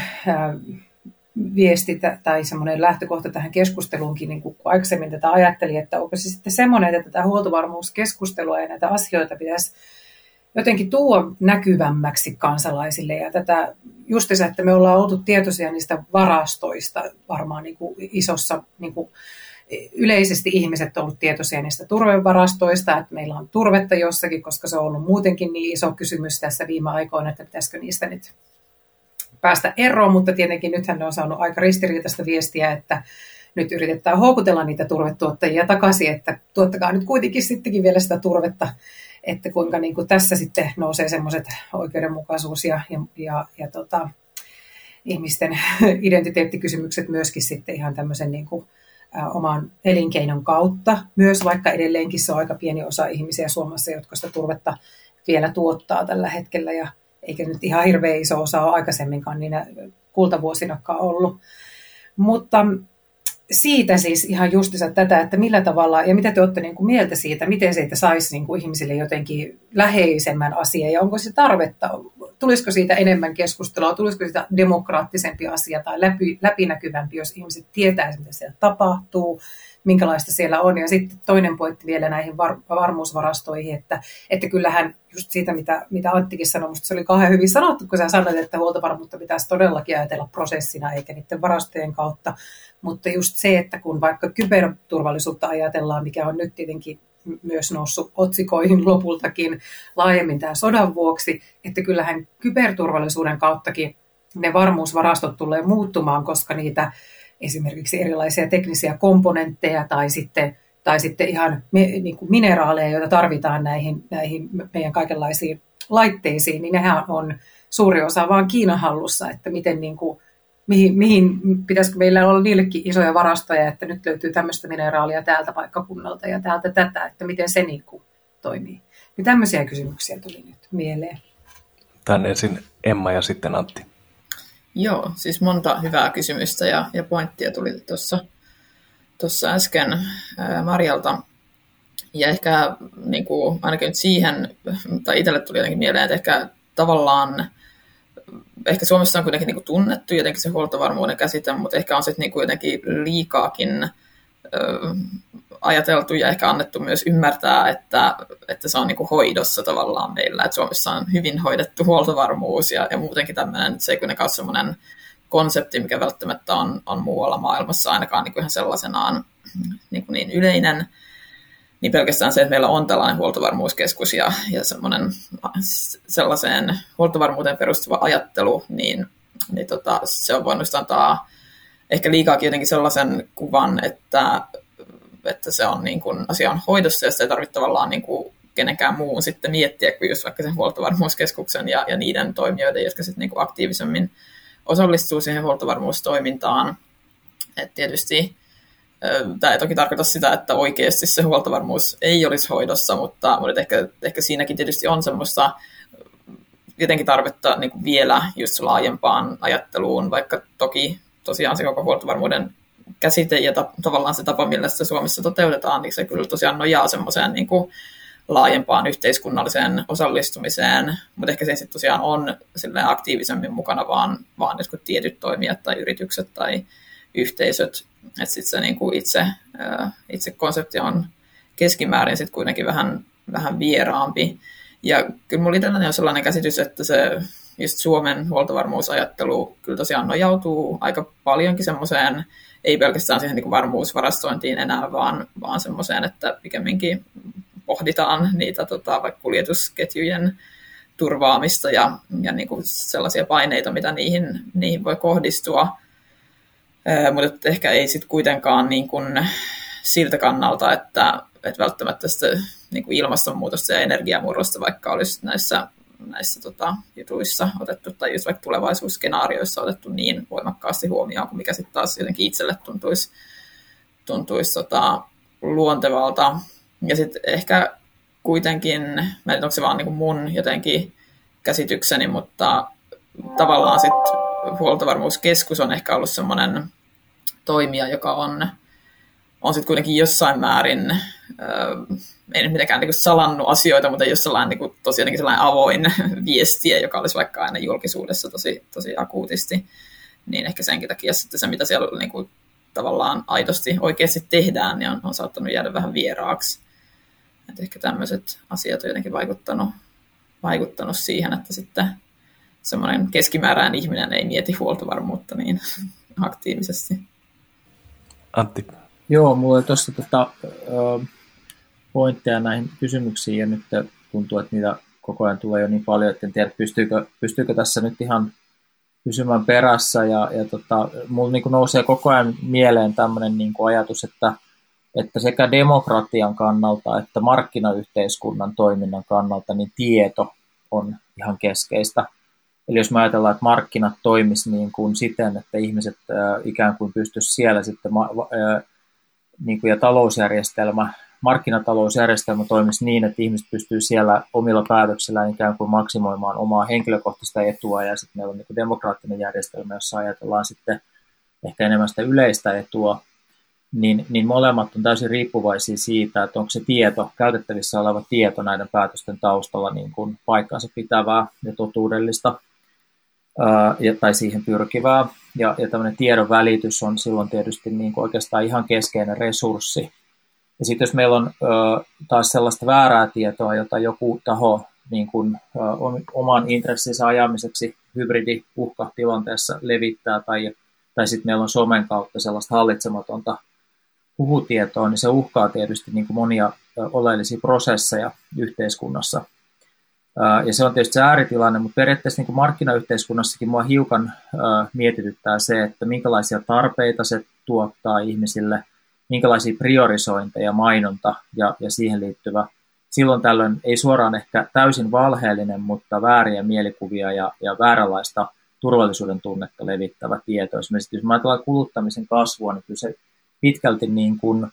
viesti tai semmoinen lähtökohta tähän keskusteluunkin, niin kuin aikaisemmin tätä ajattelin, että onko se sitten semmoinen, että tätä huoltovarmuuskeskustelua ja näitä asioita pitäisi jotenkin tuoda näkyvämmäksi kansalaisille ja tätä justiinsa, että me ollaan oltu tietoisia niistä varastoista varmaan niin kuin isossa, niin kuin yleisesti ihmiset on ollut tietoisia niistä turvevarastoista, että meillä on turvetta jossakin, koska se on ollut muutenkin niin iso kysymys tässä viime aikoina, että pitäisikö niistä nyt päästä eroon, mutta tietenkin nythän ne on saanut aika ristiriitaista viestiä, että nyt yritetään houkutella niitä turvetuottajia takaisin, että tuottakaa nyt kuitenkin sittenkin vielä sitä turvetta, että kuinka niin kuin tässä sitten nousee semmoiset oikeudenmukaisuus ja ihmisten identiteettikysymykset myöskin sitten ihan tämmöisen niin kuin oman elinkeinon kautta myös, vaikka edelleenkin se on aika pieni osa ihmisiä Suomessa, jotka sitä turvetta vielä tuottaa tällä hetkellä ja eikä nyt ihan hirveän iso osa ole aikaisemminkaan niinä kultavuosinakaan ollut. Mutta siitä siis ihan justiinsa tätä, että millä tavalla ja mitä te olette niin kuin mieltä siitä, miten siitä saisi niin kuin ihmisille jotenkin läheisemmän asian ja onko se tarvetta, tulisiko siitä enemmän keskustelua, tulisiko siitä demokraattisempi asia tai läpinäkyvämpi, jos ihmiset tietäisivät, mitä siellä tapahtuu, minkälaista siellä on. Ja sitten toinen pointti vielä näihin varmuusvarastoihin, että kyllähän just siitä, mitä Anttikin sanoi, musta se oli kauhean hyvin sanottu, kun sä sanoit, että huoltovarmuutta pitäisi todellakin ajatella prosessina eikä niiden varastojen kautta. Mutta just se, että kun vaikka kyberturvallisuutta ajatellaan, mikä on nyt tietenkin myös noussut otsikoihin lopultakin laajemmin tämän sodan vuoksi, että kyllähän kyberturvallisuuden kauttakin ne varmuusvarastot tulee muuttumaan, koska niitä esimerkiksi erilaisia teknisiä komponentteja tai sitten ihan niin kuin mineraaleja, joita tarvitaan näihin meidän kaikenlaisiin laitteisiin, niin nehän on suuri osa vaan Kiinan hallussa, että miten niin kuin mihin pitäisikö meillä olla niillekin isoja varastoja, että nyt löytyy tämmöistä mineraalia täältä paikkakunnalta ja täältä tätä, että miten se niin kuin toimii. Ja tämmöisiä kysymyksiä tuli nyt mieleen. Tänne ensin Emma ja sitten Antti. Joo, siis monta hyvää kysymystä ja pointtia tuli tuossa äsken Marjalta. Ja ehkä niin kuin, ainakin nyt siihen, tai itselle tuli jotenkin mieleen, että ehkä tavallaan ehkä Suomessa on kuitenkin niin kuin tunnettu jotenkin se huoltovarmuuden käsite, mutta ehkä on sitten niin kuin jotenkin liikaakin ajateltu ja ehkä annettu myös ymmärtää, että se on niin kuin hoidossa tavallaan meillä. Että Suomessa on hyvin hoidettu huoltovarmuus ja muutenkin tämmöinen seikkunekaan semmoinen konsepti, mikä välttämättä on muualla maailmassa ainakaan niin kuin ihan sellaisenaan niin kuin niin yleinen. Niin pelkästään se, että meillä on tällainen huoltovarmuuskeskus ja sellaiseen huoltovarmuuteen perustuva ajattelu, niin se on voinut antaa ehkä liikaakin jotenkin sellaisen kuvan, että se on niin kuin, asia on hoidossa ja sitä ei tarvitse tavallaan niin kuin kenenkään muun sitten miettiä kuin just vaikka sen huoltovarmuuskeskuksen ja niiden toimijoiden, jotka sitten niin kuin aktiivisemmin osallistuu siihen huoltovarmuustoimintaan. Et tietysti tämä ei toki tarkoita sitä, että oikeasti se huoltovarmuus ei olisi hoidossa, mutta ehkä siinäkin tietysti on semmoista jotenkin tarvetta niin kuin vielä just laajempaan ajatteluun, vaikka toki tosiaan se koko huoltovarmuuden käsite ja tavallaan se tapa, millä sitä Suomessa toteutetaan, niin se kyllä tosiaan nojaa semmoiseen niin kuin laajempaan yhteiskunnalliseen osallistumiseen, mutta ehkä se sitten tosiaan on aktiivisemmin mukana vaan jotkut tietyt toimijat tai yritykset tai yhteisöt, että sitten se niin kuin itse konsepti on keskimäärin sitten kuitenkin vähän vieraampi. Ja kyllä minulla itselläni on sellainen käsitys, että se just Suomen huoltovarmuusajattelu kyllä tosiaan nojautuu aika paljonkin semmoiseen, ei pelkästään siihen niin kuin varmuusvarastointiin enää, vaan semmoiseen, että pikemminkin pohditaan niitä vaikka kuljetusketjujen turvaamista ja niin kuin sellaisia paineita, mitä niihin voi kohdistua. Mutta ehkä ei sitten kuitenkaan niin kun siltä kannalta, että välttämättä sitä, niin kun ilmastonmuutosta ja energiamurrosta vaikka olisi näissä jutuissa otettu tai just vaikka tulevaisuusskenaarioissa otettu niin voimakkaasti huomioon, kuin mikä sitten taas jotenkin itselle tuntuisi luontevalta. Ja sitten ehkä kuitenkin, mä en tiedä, onko se vaan niin kun mun jotenkin käsitykseni, mutta tavallaan sitten huoltovarmuuskeskus on ehkä ollut semmoinen toimija, joka on sitten kuitenkin jossain määrin, ei nyt mitenkään niin salannut asioita, mutta ei ole sellainen, niin tosiaan sellainen avoin viestiä, joka olisi vaikka aina julkisuudessa tosi akuutisti, niin ehkä senkin takia sitten se, mitä siellä niin kuin tavallaan aidosti oikeasti tehdään, niin on saattanut jäädä vähän vieraaksi. Et ehkä tämmöiset asiat on jotenkin vaikuttanut siihen, että sitten semmoinen keskimääräinen ihminen ei mieti huoltovarmuutta niin aktiivisesti. Antti. Joo, mulla oli tuossa pointteja näihin kysymyksiin, ja nyt tuntuu, että niitä koko ajan tulee jo niin paljon, että en tiedä, pystyykö tässä nyt ihan pysymään perässä, ja mulla niin kuin nousee koko ajan mieleen tämmöinen niin kuin ajatus, että sekä demokratian kannalta että markkinayhteiskunnan toiminnan kannalta niin tieto on ihan keskeistä. Eli jos me ajatellaan, että markkinat toimisi niin kuin siten, että ihmiset ikään kuin pystyisi siellä sitten, niin kuin ja markkinatalousjärjestelmä toimisi niin, että ihmiset pystyy siellä omilla päätöksillään ikään kuin maksimoimaan omaa henkilökohtaista etua, ja sitten meillä on niin kuin demokraattinen järjestelmä, jossa ajatellaan sitten ehkä enemmän sitä yleistä etua, niin molemmat on täysin riippuvaisia siitä, että onko se tieto, käytettävissä oleva tieto näiden päätösten taustalla niin kuin paikkaansa pitävää ja totuudellista. Tai siihen pyrkivää. Ja tämmöinen tiedon välitys on silloin tietysti niin kuin oikeastaan ihan keskeinen resurssi. Ja sitten jos meillä on taas sellaista väärää tietoa, jota joku taho niin kuin, oman intressinsä ajamiseksi hybridiuhkatilanteessa levittää, tai sitten meillä on somen kautta sellaista hallitsematonta puhutietoa, niin se uhkaa tietysti niin kuin monia oleellisia prosesseja yhteiskunnassa. Ja se on tietysti se ääritilanne, mutta periaatteessa niin kuin markkinayhteiskunnassakin mua hiukan mietityttää se, että minkälaisia tarpeita se tuottaa ihmisille, minkälaisia priorisointeja, mainonta ja siihen liittyvä. Silloin tällöin ei suoraan ehkä täysin valheellinen, mutta vääriä mielikuvia ja vääränlaista turvallisuuden tunnetta levittävä tieto. Esimerkiksi jos me ajatellaan kuluttamisen kasvua, niin kyllä se pitkälti niin kuin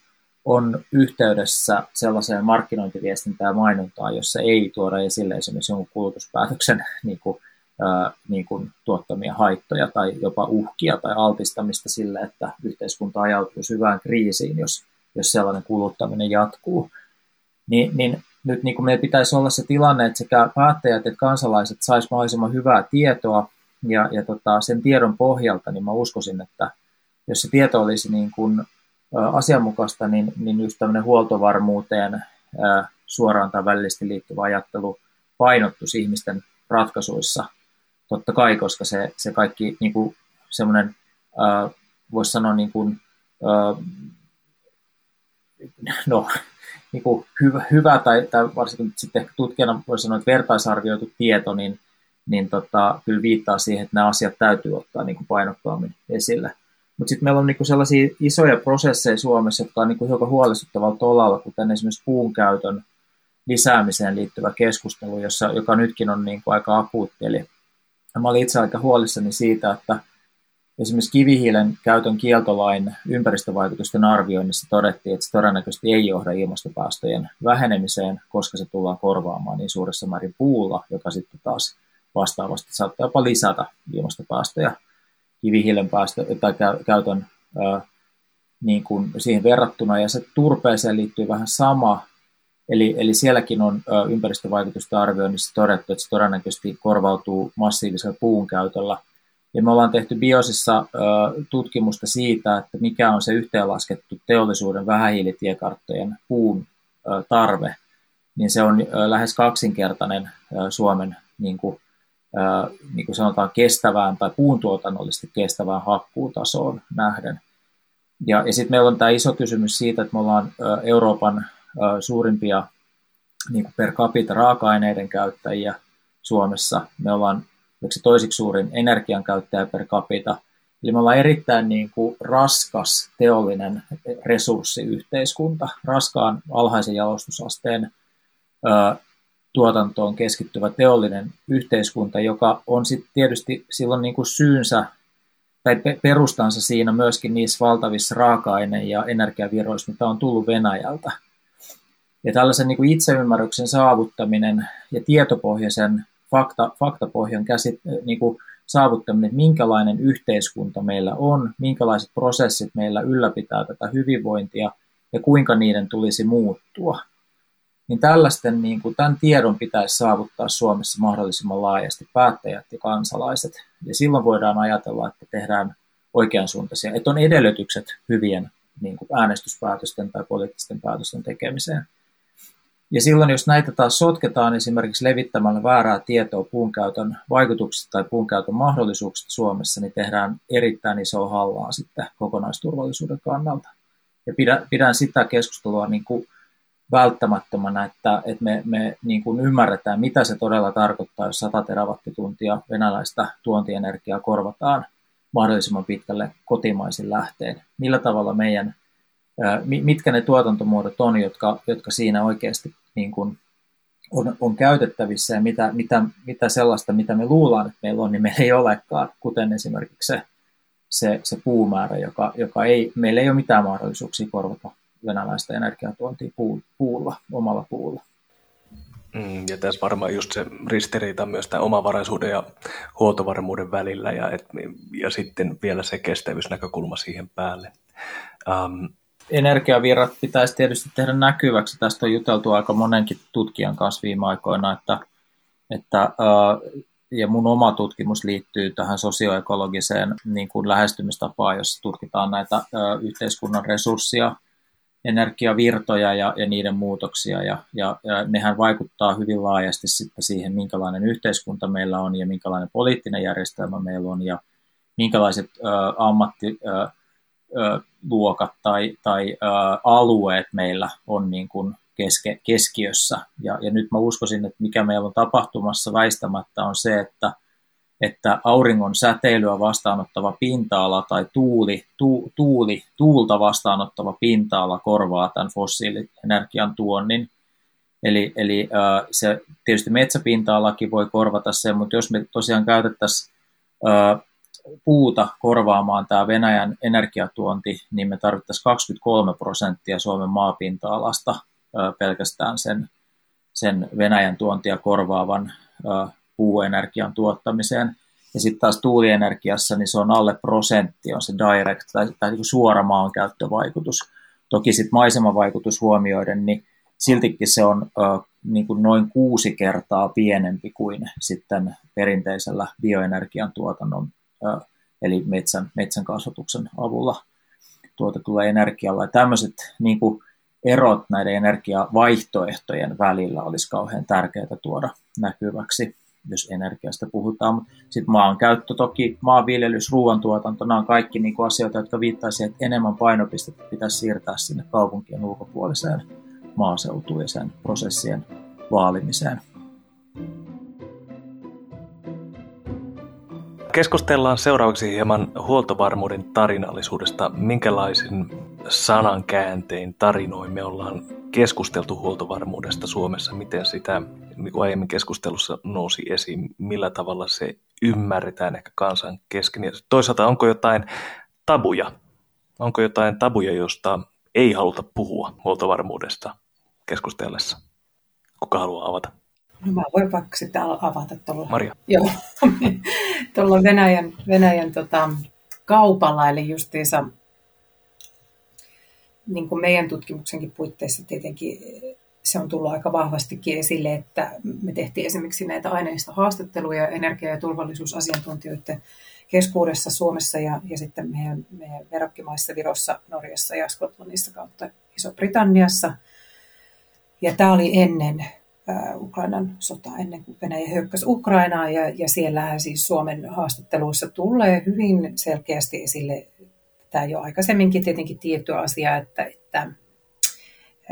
on yhteydessä sellaiseen markkinointiviestintään ja mainontaan, jossa ei tuoda esille esimerkiksi jonkun kulutuspäätöksen niin kuin tuottamia haittoja tai jopa uhkia tai altistamista sille, että yhteiskunta ajautuu syvään kriisiin, jos sellainen kuluttaminen jatkuu. Niin nyt niin kuin meillä pitäisi olla se tilanne, että sekä päättäjät että kansalaiset saisivat mahdollisimman hyvää tietoa, ja sen tiedon pohjalta niin mä uskoisin, että jos se tieto olisi niin kuin asianmukaista, niin just tämmöinen huoltovarmuuteen suoraan tai välillisesti liittyvä ajattelu painottuisi ihmisten ratkaisuissa. Totta kai, koska se kaikki niin kuin semmoinen, voisi sanoa niin kuin, niin kuin hyvä tai varsinkin sitten ehkä tutkijana voisi sanoa, että vertaisarvioitu tieto, niin kyllä viittaa siihen, että nämä asiat täytyy ottaa niin kuin painokkaammin esille. Mutta sitten meillä on niin kuin sellaisia isoja prosesseja Suomessa, jotka on niin kuin hiukan huolestuttavalla tolalla, kuten esimerkiksi puun käytön lisäämiseen liittyvä keskustelu, joka nytkin on niin kuin aika akuutti. Eli mä olin itse aika huolissani siitä, että esimerkiksi kivihiilen käytön kieltolain ympäristövaikutusten arvioinnissa todettiin, että se todennäköisesti ei johda ilmastopäästöjen vähenemiseen, koska se tullaan korvaamaan niin suuressa määrin puulla, joka sitten taas vastaavasti saattaa jopa lisätä ilmastopäästöjä kivihiilen käytön niin kuin siihen verrattuna. Ja se turpeeseen liittyy vähän sama. Eli sielläkin on ympäristövaikutusten arvioinnissa todettu, että se todennäköisesti korvautuu massiivisella puun käytöllä. Ja me ollaan tehty biosissa tutkimusta siitä, että mikä on se yhteenlaskettu teollisuuden vähähiilitiekarttojen puun tarve. Niin se on lähes kaksinkertainen Suomen, niin kuin sanotaan, kestävään tai puuntuotannollisesti kestävään hakkuutasoon nähden. Ja sitten meillä on tämä iso kysymys siitä, että me ollaan Euroopan suurimpia niin kuin per capita raaka-aineiden käyttäjiä Suomessa. Me ollaan toiseksi suurin energian käyttäjä per capita. Eli me ollaan erittäin niin kuin raskas teollinen resurssiyhteiskunta, raskaan alhaisen jalostusasteen tuotantoon keskittyvä teollinen yhteiskunta, joka on sitten tietysti silloin niin kuin syynsä tai perustansa siinä myöskin niissä valtavissa raaka-aine- ja energiavirroissa, mitä on tullut Venäjältä. Ja tällaisen niin kuin itseymmärryksen saavuttaminen ja tietopohjaisen faktapohjan niin kuin saavuttaminen, että minkälainen yhteiskunta meillä on, minkälaiset prosessit meillä ylläpitää tätä hyvinvointia ja kuinka niiden tulisi muuttua. Niin tällaisten, niin kuin, tämän tiedon pitäisi saavuttaa Suomessa mahdollisimman laajasti päättäjät ja kansalaiset. Ja silloin voidaan ajatella, että tehdään oikeansuuntaisia, että on edellytykset hyvien niin kuin äänestyspäätösten tai poliittisten päätösten tekemiseen. Ja silloin, jos näitä taas sotketaan esimerkiksi levittämällä väärää tietoa puunkäytön vaikutuksista tai puunkäytön mahdollisuuksista Suomessa, niin tehdään erittäin isoa hallaa sitten kokonaisturvallisuuden kannalta. Ja pidän sitä keskustelua niin kuin välttämättömänä, että me niin kuin ymmärretään, mitä se todella tarkoittaa, jos 100 terawattituntia venäläistä tuontienergiaa korvataan mahdollisimman pitkälle kotimaisin lähteen. Millä tavalla mitkä ne tuotantomuodot on, jotka siinä oikeasti niin kuin on käytettävissä, ja mitä sellaista, mitä me luullaan, että meillä on, niin meillä ei olekaan, kuten esimerkiksi se puumäärä, joka ei, meillä ei ole mitään mahdollisuuksia korvata venäläistä energiatuontia puulla, omalla puulla. Ja tässä varmaan just se ristiriita myös tämän omavaraisuuden ja huoltovarmuuden välillä, ja sitten vielä se kestävyysnäkökulma siihen päälle. Energiavirrat pitäisi tietysti tehdä näkyväksi. Tästä on juteltu aika monenkin tutkijan kanssa viime aikoina, että ja mun oma tutkimus liittyy tähän sosioekologiseen niin kuin lähestymistapaan, jossa tutkitaan näitä yhteiskunnan resursseja, energiavirtoja ja niiden muutoksia, ja nehän vaikuttaa hyvin laajasti sitten siihen, minkälainen yhteiskunta meillä on ja minkälainen poliittinen järjestelmä meillä on ja minkälaiset ammattiluokat tai alueet meillä on niin kuin keskiössä. Ja nyt mä uskoisin, että mikä meillä on tapahtumassa väistämättä on se, että auringon säteilyä vastaanottava pinta-ala tai tuulta vastaanottava pinta-ala korvaa tämän fossiilienergian tuonnin. Eli se tietysti metsäpinta-alakin voi korvata sen, mutta jos me tosiaan käytettäisiin puuta korvaamaan tämä Venäjän energiatuonti, niin me tarvittaisiin 23% Suomen maapinta-alasta pelkästään sen Venäjän tuontia korvaavan puuenergian tuottamiseen. Ja sitten taas tuulienergiassa niin se on alle 1% on se direct tai suora maankäyttövaikutus. Toki sitten maisemavaikutus huomioiden, niin siltikin se on niin kuin noin 6 kertaa pienempi kuin sitten perinteisellä bioenergian tuotannon eli metsän kasvatuksen avulla. tuotetulla energialla. Ja tämmöiset niin kuin erot näiden energiavaihtoehtojen välillä olisi kauhean tärkeää tuoda näkyväksi, jos energiasta puhutaan. Mutta sitten maankäyttö toki, maanviljelys, ruoantuotanto, nämä on kaikki niin kuin asioita, jotka viittaisivat, että enemmän painopistettä pitäisi siirtää sinne kaupunkien ulkopuoliseen maaseutuun ja sen prosessien vaalimiseen. Keskustellaan seuraavaksi hieman huoltovarmuuden tarinallisuudesta. Minkälaisin sanankääntein tarinoin me ollaan keskusteltu huoltovarmuudesta Suomessa? Miten sitä niin kuin aiemmin keskustelussa nousi esiin? Millä tavalla se ymmärretään ehkä kansan kesken? Ja toisaalta onko jotain tabuja? Onko jotain tabuja, josta ei haluta puhua huoltovarmuudesta keskustellessa? Kuka haluaa avata? No mä voin vaikka sitä avata tuolla. Maria. Joo. Tuolla Venäjän kaupalla, eli justiinsa niin kuin meidän tutkimuksenkin puitteissa tietenkin se on tullut aika vahvastikin esille, että me tehtiin esimerkiksi näitä aineista haastatteluja energia- ja turvallisuusasiantuntijoiden keskuudessa Suomessa ja sitten meidän verrokkimaissa Virossa, Norjassa ja Skotlannissa kautta Iso-Britanniassa. Ja tämä oli ennen Ukrainan sota, ennen kuin Venäjä hyökkäsi Ukrainaa, ja siellähän siis Suomen haastatteluissa tulee hyvin selkeästi esille tämä jo aikaisemminkin tietenkin tiettyä asiaa, että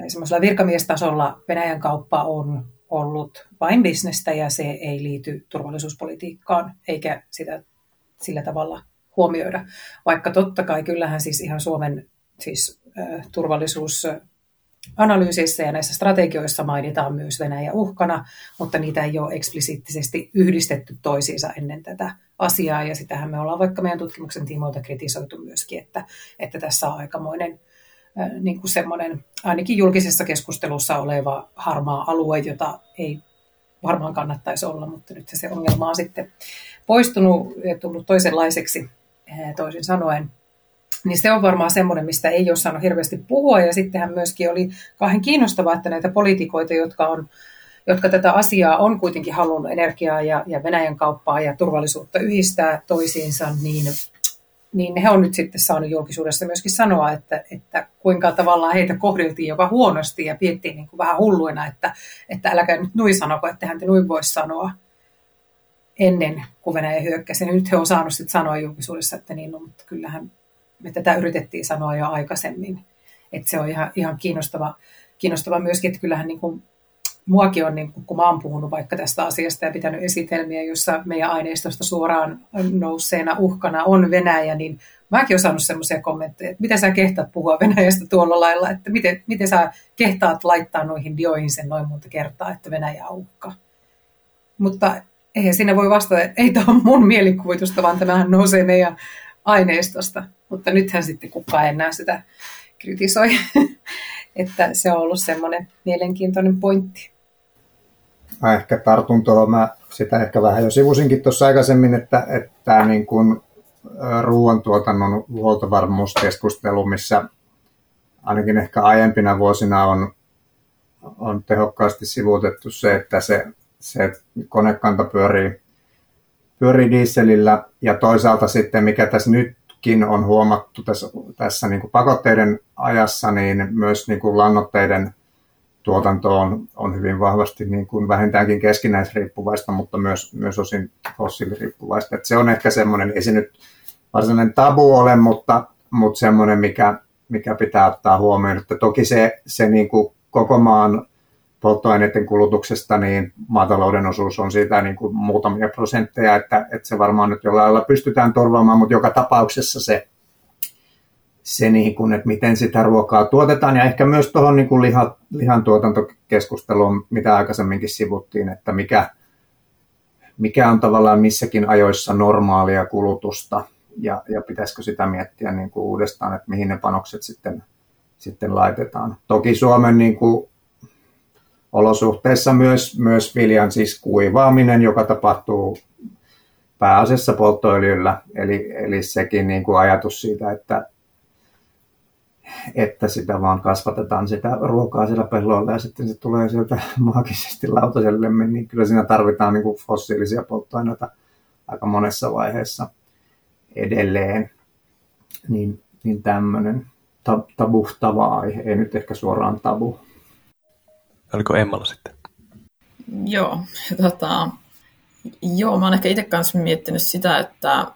semmoisella virkamiestasolla Venäjän kauppa on ollut vain bisnestä ja se ei liity turvallisuuspolitiikkaan eikä sitä sillä tavalla huomioida, vaikka totta kai kyllähän siis ihan Suomen siis turvallisuus analyysissä ja näissä strategioissa mainitaan myös Venäjä uhkana, mutta niitä ei ole eksplisiittisesti yhdistetty toisiinsa ennen tätä asiaa. Ja sitähän me ollaan vaikka meidän tutkimuksen tiimoilta kritisoitu myöskin, että tässä on aikamoinen niin kuin semmoinen ainakin julkisessa keskustelussa oleva harmaa alue, jota ei varmaan kannattaisi olla, mutta nyt se ongelma on sitten poistunut ja tullut toisenlaiseksi toisin sanoen. Niin se on varmaan semmoinen, mistä ei ole saanut hirveästi puhua. Ja sittenhän myöskin oli kauhean kiinnostavaa, että näitä poliitikoita, jotka tätä asiaa on kuitenkin halunnut energiaa ja Venäjän kauppaa ja turvallisuutta yhdistää toisiinsa, niin he on nyt sitten saanut julkisuudessa myöskin sanoa, että kuinka tavallaan heitä kohdeltiin jopa huonosti ja piettiin niin kuin vähän hulluina, että äläkä nyt nui sanoko, että hän te nui voisi sanoa ennen kuin Venäjä hyökkäsi. Ja nyt he on saanut sitten sanoa julkisuudessa, että niin, no, mutta kyllähän me tätä yritettiin sanoa jo aikaisemmin, että se on ihan kiinnostava myöskin, että kyllähän niin kuin, muakin on, niin kuin, kun mä oon puhunut vaikka tästä asiasta ja pitänyt esitelmiä, jossa meidän aineistosta suoraan nousseena uhkana on Venäjä, niin mäkin olen saanut semmoisia kommentteja, että miten sä kehtaat puhua Venäjästä tuolla lailla, että miten sä kehtaat laittaa noihin dioihin sen noin monta kertaa, että Venäjä on uhka. Mutta eihän siinä voi vastata, että ei tämä ole mun mielikuvitusta, vaan tämähän nousee meidän aineistosta. Mutta nythän sitten kukaan enää sitä kritisoi, että se on ollut semmoinen mielenkiintoinen pointti. Mä ehkä tartun tuohon, mä sitä ehkä vähän jo sivusinkin tuossa aikaisemmin, että niin kuin ruoantuotannon huoltovarmuuskeskustelu, missä ainakin ehkä aiempina vuosina on tehokkaasti sivuutettu se, että se konekanta pyörii dieselillä ja toisaalta sitten mikä tässä nyt on huomattu tässä niin kuin pakotteiden ajassa, niin myös niin kuin lannoitteiden tuotanto on hyvin vahvasti niin kuin vähintäänkin keskinäisriippuvaista, mutta myös osin fossiiliriippuvaista. Et se on ehkä semmoinen, ei se nyt varsinainen tabu ole, mutta semmoinen, mikä pitää ottaa huomioon. Että toki se niin kuin koko maan polttoaineiden kulutuksesta, niin maatalouden osuus on siitä niin kuin muutamia prosentteja, että se varmaan nyt jollain lailla pystytään turvaamaan, mutta joka tapauksessa se niin kuin, että miten sitä ruokaa tuotetaan, ja ehkä myös tuohon niin kuin lihantuotantokeskusteluun, mitä aikaisemminkin sivuttiin, että mikä on tavallaan missäkin ajoissa normaalia kulutusta, ja pitäisikö sitä miettiä niin kuin uudestaan, että mihin ne panokset sitten laitetaan. Toki Suomen niin kuin olosuhteissa myös viljan siis kuivaaminen, joka tapahtuu pääasiassa polttoöljyllä, eli sekin niin kuin ajatus siitä, että sitä vaan kasvatetaan sitä ruokaa siellä pelloilla ja sitten se tulee sieltä maagisesti lautaselle, niin kyllä siinä tarvitaan niin kuin fossiilisia polttoaineita aika monessa vaiheessa edelleen, niin tämmöinen. tabuhtava aihe, ei nyt ehkä suoraan tabu. Oliko Emmalla sitten? Joo, mä oon ehkä itse kanssa miettinyt sitä, että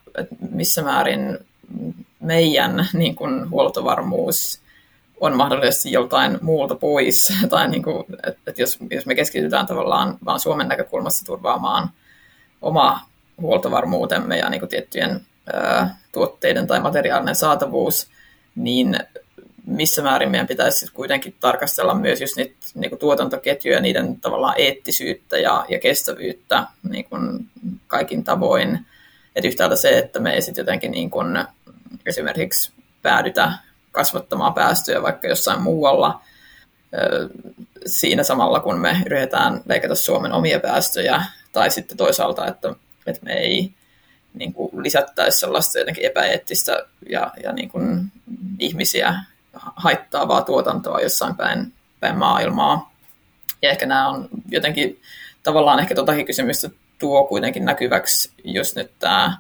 missä määrin meidän niin kun, huoltovarmuus on mahdollisesti joltain muulta pois. Tai niin kun, että jos me keskitytään tavallaan vaan Suomen näkökulmasta turvaamaan oma huoltovarmuutemme ja niin kun, tiettyjen tuotteiden tai materiaalinen saatavuus, niin missä määrin meidän pitäisi kuitenkin tarkastella myös just niitä niin kuin tuotantoketjuja, niiden tavallaan eettisyyttä ja kestävyyttä niin kuin kaikin tavoin. Et yhtäältä se, että me ei sitten jotenkin niin kuin esimerkiksi päädytä kasvattamaan päästöjä vaikka jossain muualla siinä samalla, kun me yritetään leikata Suomen omia päästöjä, tai sitten toisaalta, että me ei niin kuin lisättäisi sellaista jotenkin epäeettistä ja niin kuin ihmisiä haittaavaa tuotantoa jossain päin maailmaa. Ja ehkä nämä on jotenkin tavallaan ehkä totakin kysymystä tuo kuitenkin näkyväksi, jos nyt tämä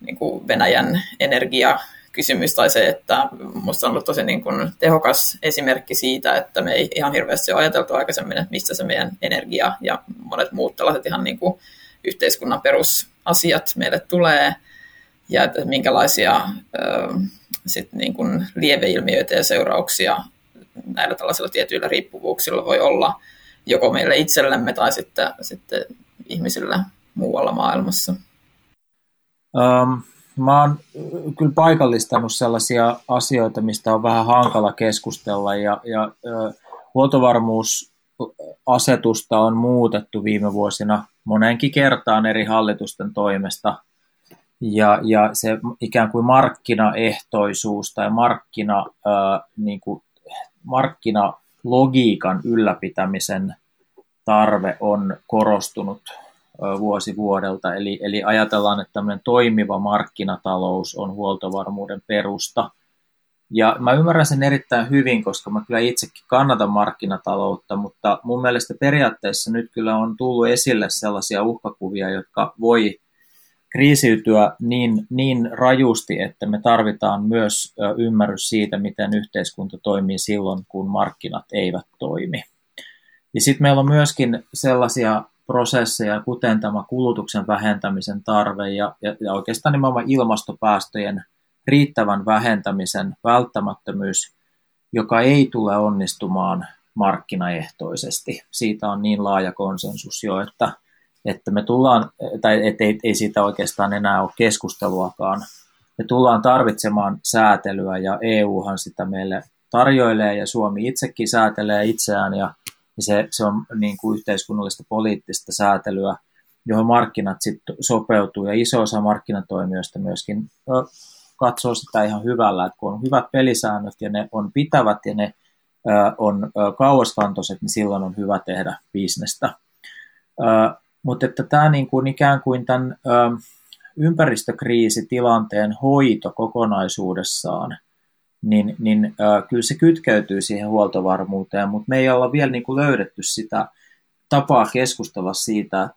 niin kuin Venäjän energiakysymys tai se, että minusta on ollut tosi niin kuin tehokas esimerkki siitä, että me ei ihan hirveästi ole ajateltu aikaisemmin, että mistä se meidän energia ja monet muut tällaiset ihan niin kuin yhteiskunnan perusasiat meille tulee ja että minkälaisia sitten niin kuin lieveilmiöitä ja seurauksia näillä tällaisilla tietyillä riippuvuuksilla voi olla joko meille itsellemme tai sitten ihmisillä muualla maailmassa. Mä oon kyllä paikallistanut sellaisia asioita, mistä on vähän hankala keskustella ja huoltovarmuusasetusta on muutettu viime vuosina moneenkin kertaan eri hallitusten toimesta. Ja se ikään kuin markkinaehtoisuus tai markkinalogiikan ylläpitämisen tarve on korostunut vuosi vuodelta. Eli ajatellaan, että tämmöinen toimiva markkinatalous on huoltovarmuuden perusta. Ja mä ymmärrän sen erittäin hyvin, koska mä kyllä itsekin kannatan markkinataloutta, mutta mun mielestä periaatteessa nyt kyllä on tullut esille sellaisia uhkakuvia, jotka voi kriisiytyä niin rajusti, että me tarvitaan myös ymmärrys siitä, miten yhteiskunta toimii silloin, kun markkinat eivät toimi. Ja sitten meillä on myöskin sellaisia prosesseja, kuten tämä kulutuksen vähentämisen tarve ja oikeastaan nimenomaan ilmastopäästöjen riittävän vähentämisen välttämättömyys, joka ei tule onnistumaan markkinaehtoisesti. Siitä on niin laaja konsensus jo, että me tullaan, tai ei siitä oikeastaan enää ole keskusteluakaan. Me tullaan tarvitsemaan säätelyä ja EUhan sitä meille tarjoilee ja Suomi itsekin säätelee itseään ja se on niin kuin yhteiskunnallista poliittista säätelyä, johon markkinat sitten sopeutuu ja iso osa markkinatoimijoista myöskin katsoo sitä ihan hyvällä, että kun on hyvät pelisäännöt ja ne on pitävät ja ne on kauaskantoiset, niin silloin on hyvä tehdä bisnestä. Mutta että tämä niin kuin ikään kuin tämän ympäristökriisitilanteen hoito kokonaisuudessaan, niin kyllä se kytkeytyy siihen huoltovarmuuteen, mutta me ei olla vielä niin kuin löydetty sitä tapaa keskustella siitä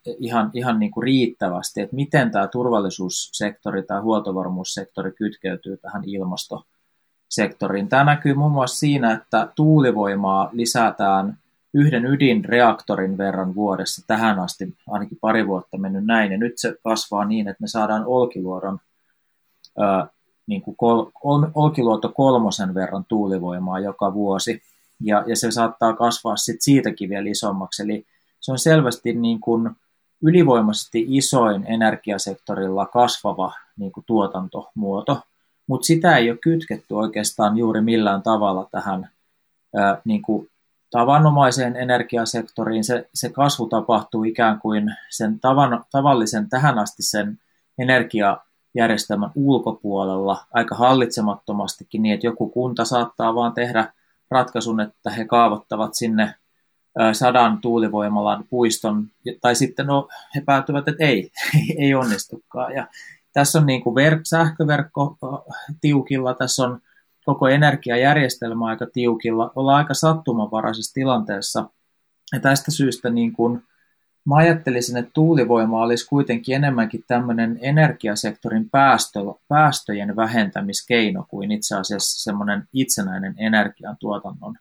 ihan niin kuin riittävästi, että miten tämä turvallisuussektori tai huoltovarmuussektori kytkeytyy tähän ilmastosektoriin. Tämä näkyy muun muassa siinä, että tuulivoimaa lisätään yhden ydinreaktorin verran vuodessa tähän asti, ainakin pari vuotta mennyt näin, ja nyt se kasvaa niin, että me saadaan Olkiluodon, niin kuin Olkiluoto kolmosen verran tuulivoimaa joka vuosi, ja se saattaa kasvaa sit siitäkin vielä isommaksi, eli se on selvästi niin kuin ylivoimaisesti isoin energiasektorilla kasvava niin kuin tuotantomuoto, mutta sitä ei ole kytketty oikeastaan juuri millään tavalla tähän niin kuin tavanomaiseen energiasektoriin. Se kasvu tapahtuu ikään kuin sen tavallisen tähän asti sen energiajärjestelmän ulkopuolella aika hallitsemattomastikin niin, että joku kunta saattaa vaan tehdä ratkaisun, että he kaavoittavat sinne 100 tuulivoimalan puiston, tai sitten he päätyvät, että ei onnistukaan. Ja tässä on niin kuin sähköverkko tiukilla, tässä on koko energiajärjestelmä aika tiukilla, ollaan aika sattumanvaraisessa tilanteessa. Ja tästä syystä niin kun Mä ajattelisin, että tuulivoima olisi kuitenkin enemmänkin tämmöinen energiasektorin päästöjen vähentämiskeino kuin itse asiassa semmoinen itsenäinen energiantuotannon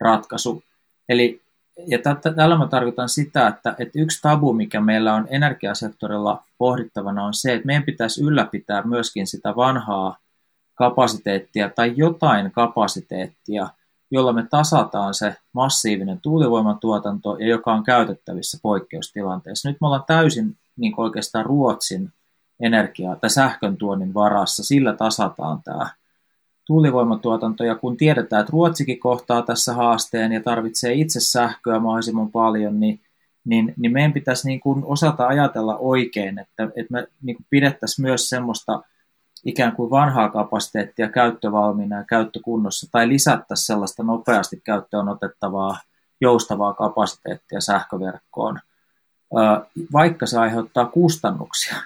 ratkaisu. Eli, ja tällä mä tarkoitan sitä, että yksi tabu, mikä meillä on energiasektorilla pohdittavana, on se, että meidän pitäisi ylläpitää myöskin sitä vanhaa kapasiteettia tai jotain kapasiteettia, jolla me tasataan se massiivinen tuulivoimatuotanto ja joka on käytettävissä poikkeustilanteessa. Nyt me ollaan täysin niin oikeastaan Ruotsin energiaa tai sähköntuonnin varassa, sillä tasataan tämä tuulivoimatuotanto. Ja kun tiedetään, että Ruotsikin kohtaa tässä haasteen ja tarvitsee itse sähköä mahdollisimman paljon, niin meidän pitäisi niin kuin osata ajatella oikein, että me niin kuin pidettäisiin myös semmoista ikään kuin vanhaa kapasiteettia käyttövalmiina ja käyttökunnossa, tai lisättäisiin sellaista nopeasti käyttöön otettavaa joustavaa kapasiteettia sähköverkkoon, vaikka se aiheuttaa kustannuksia.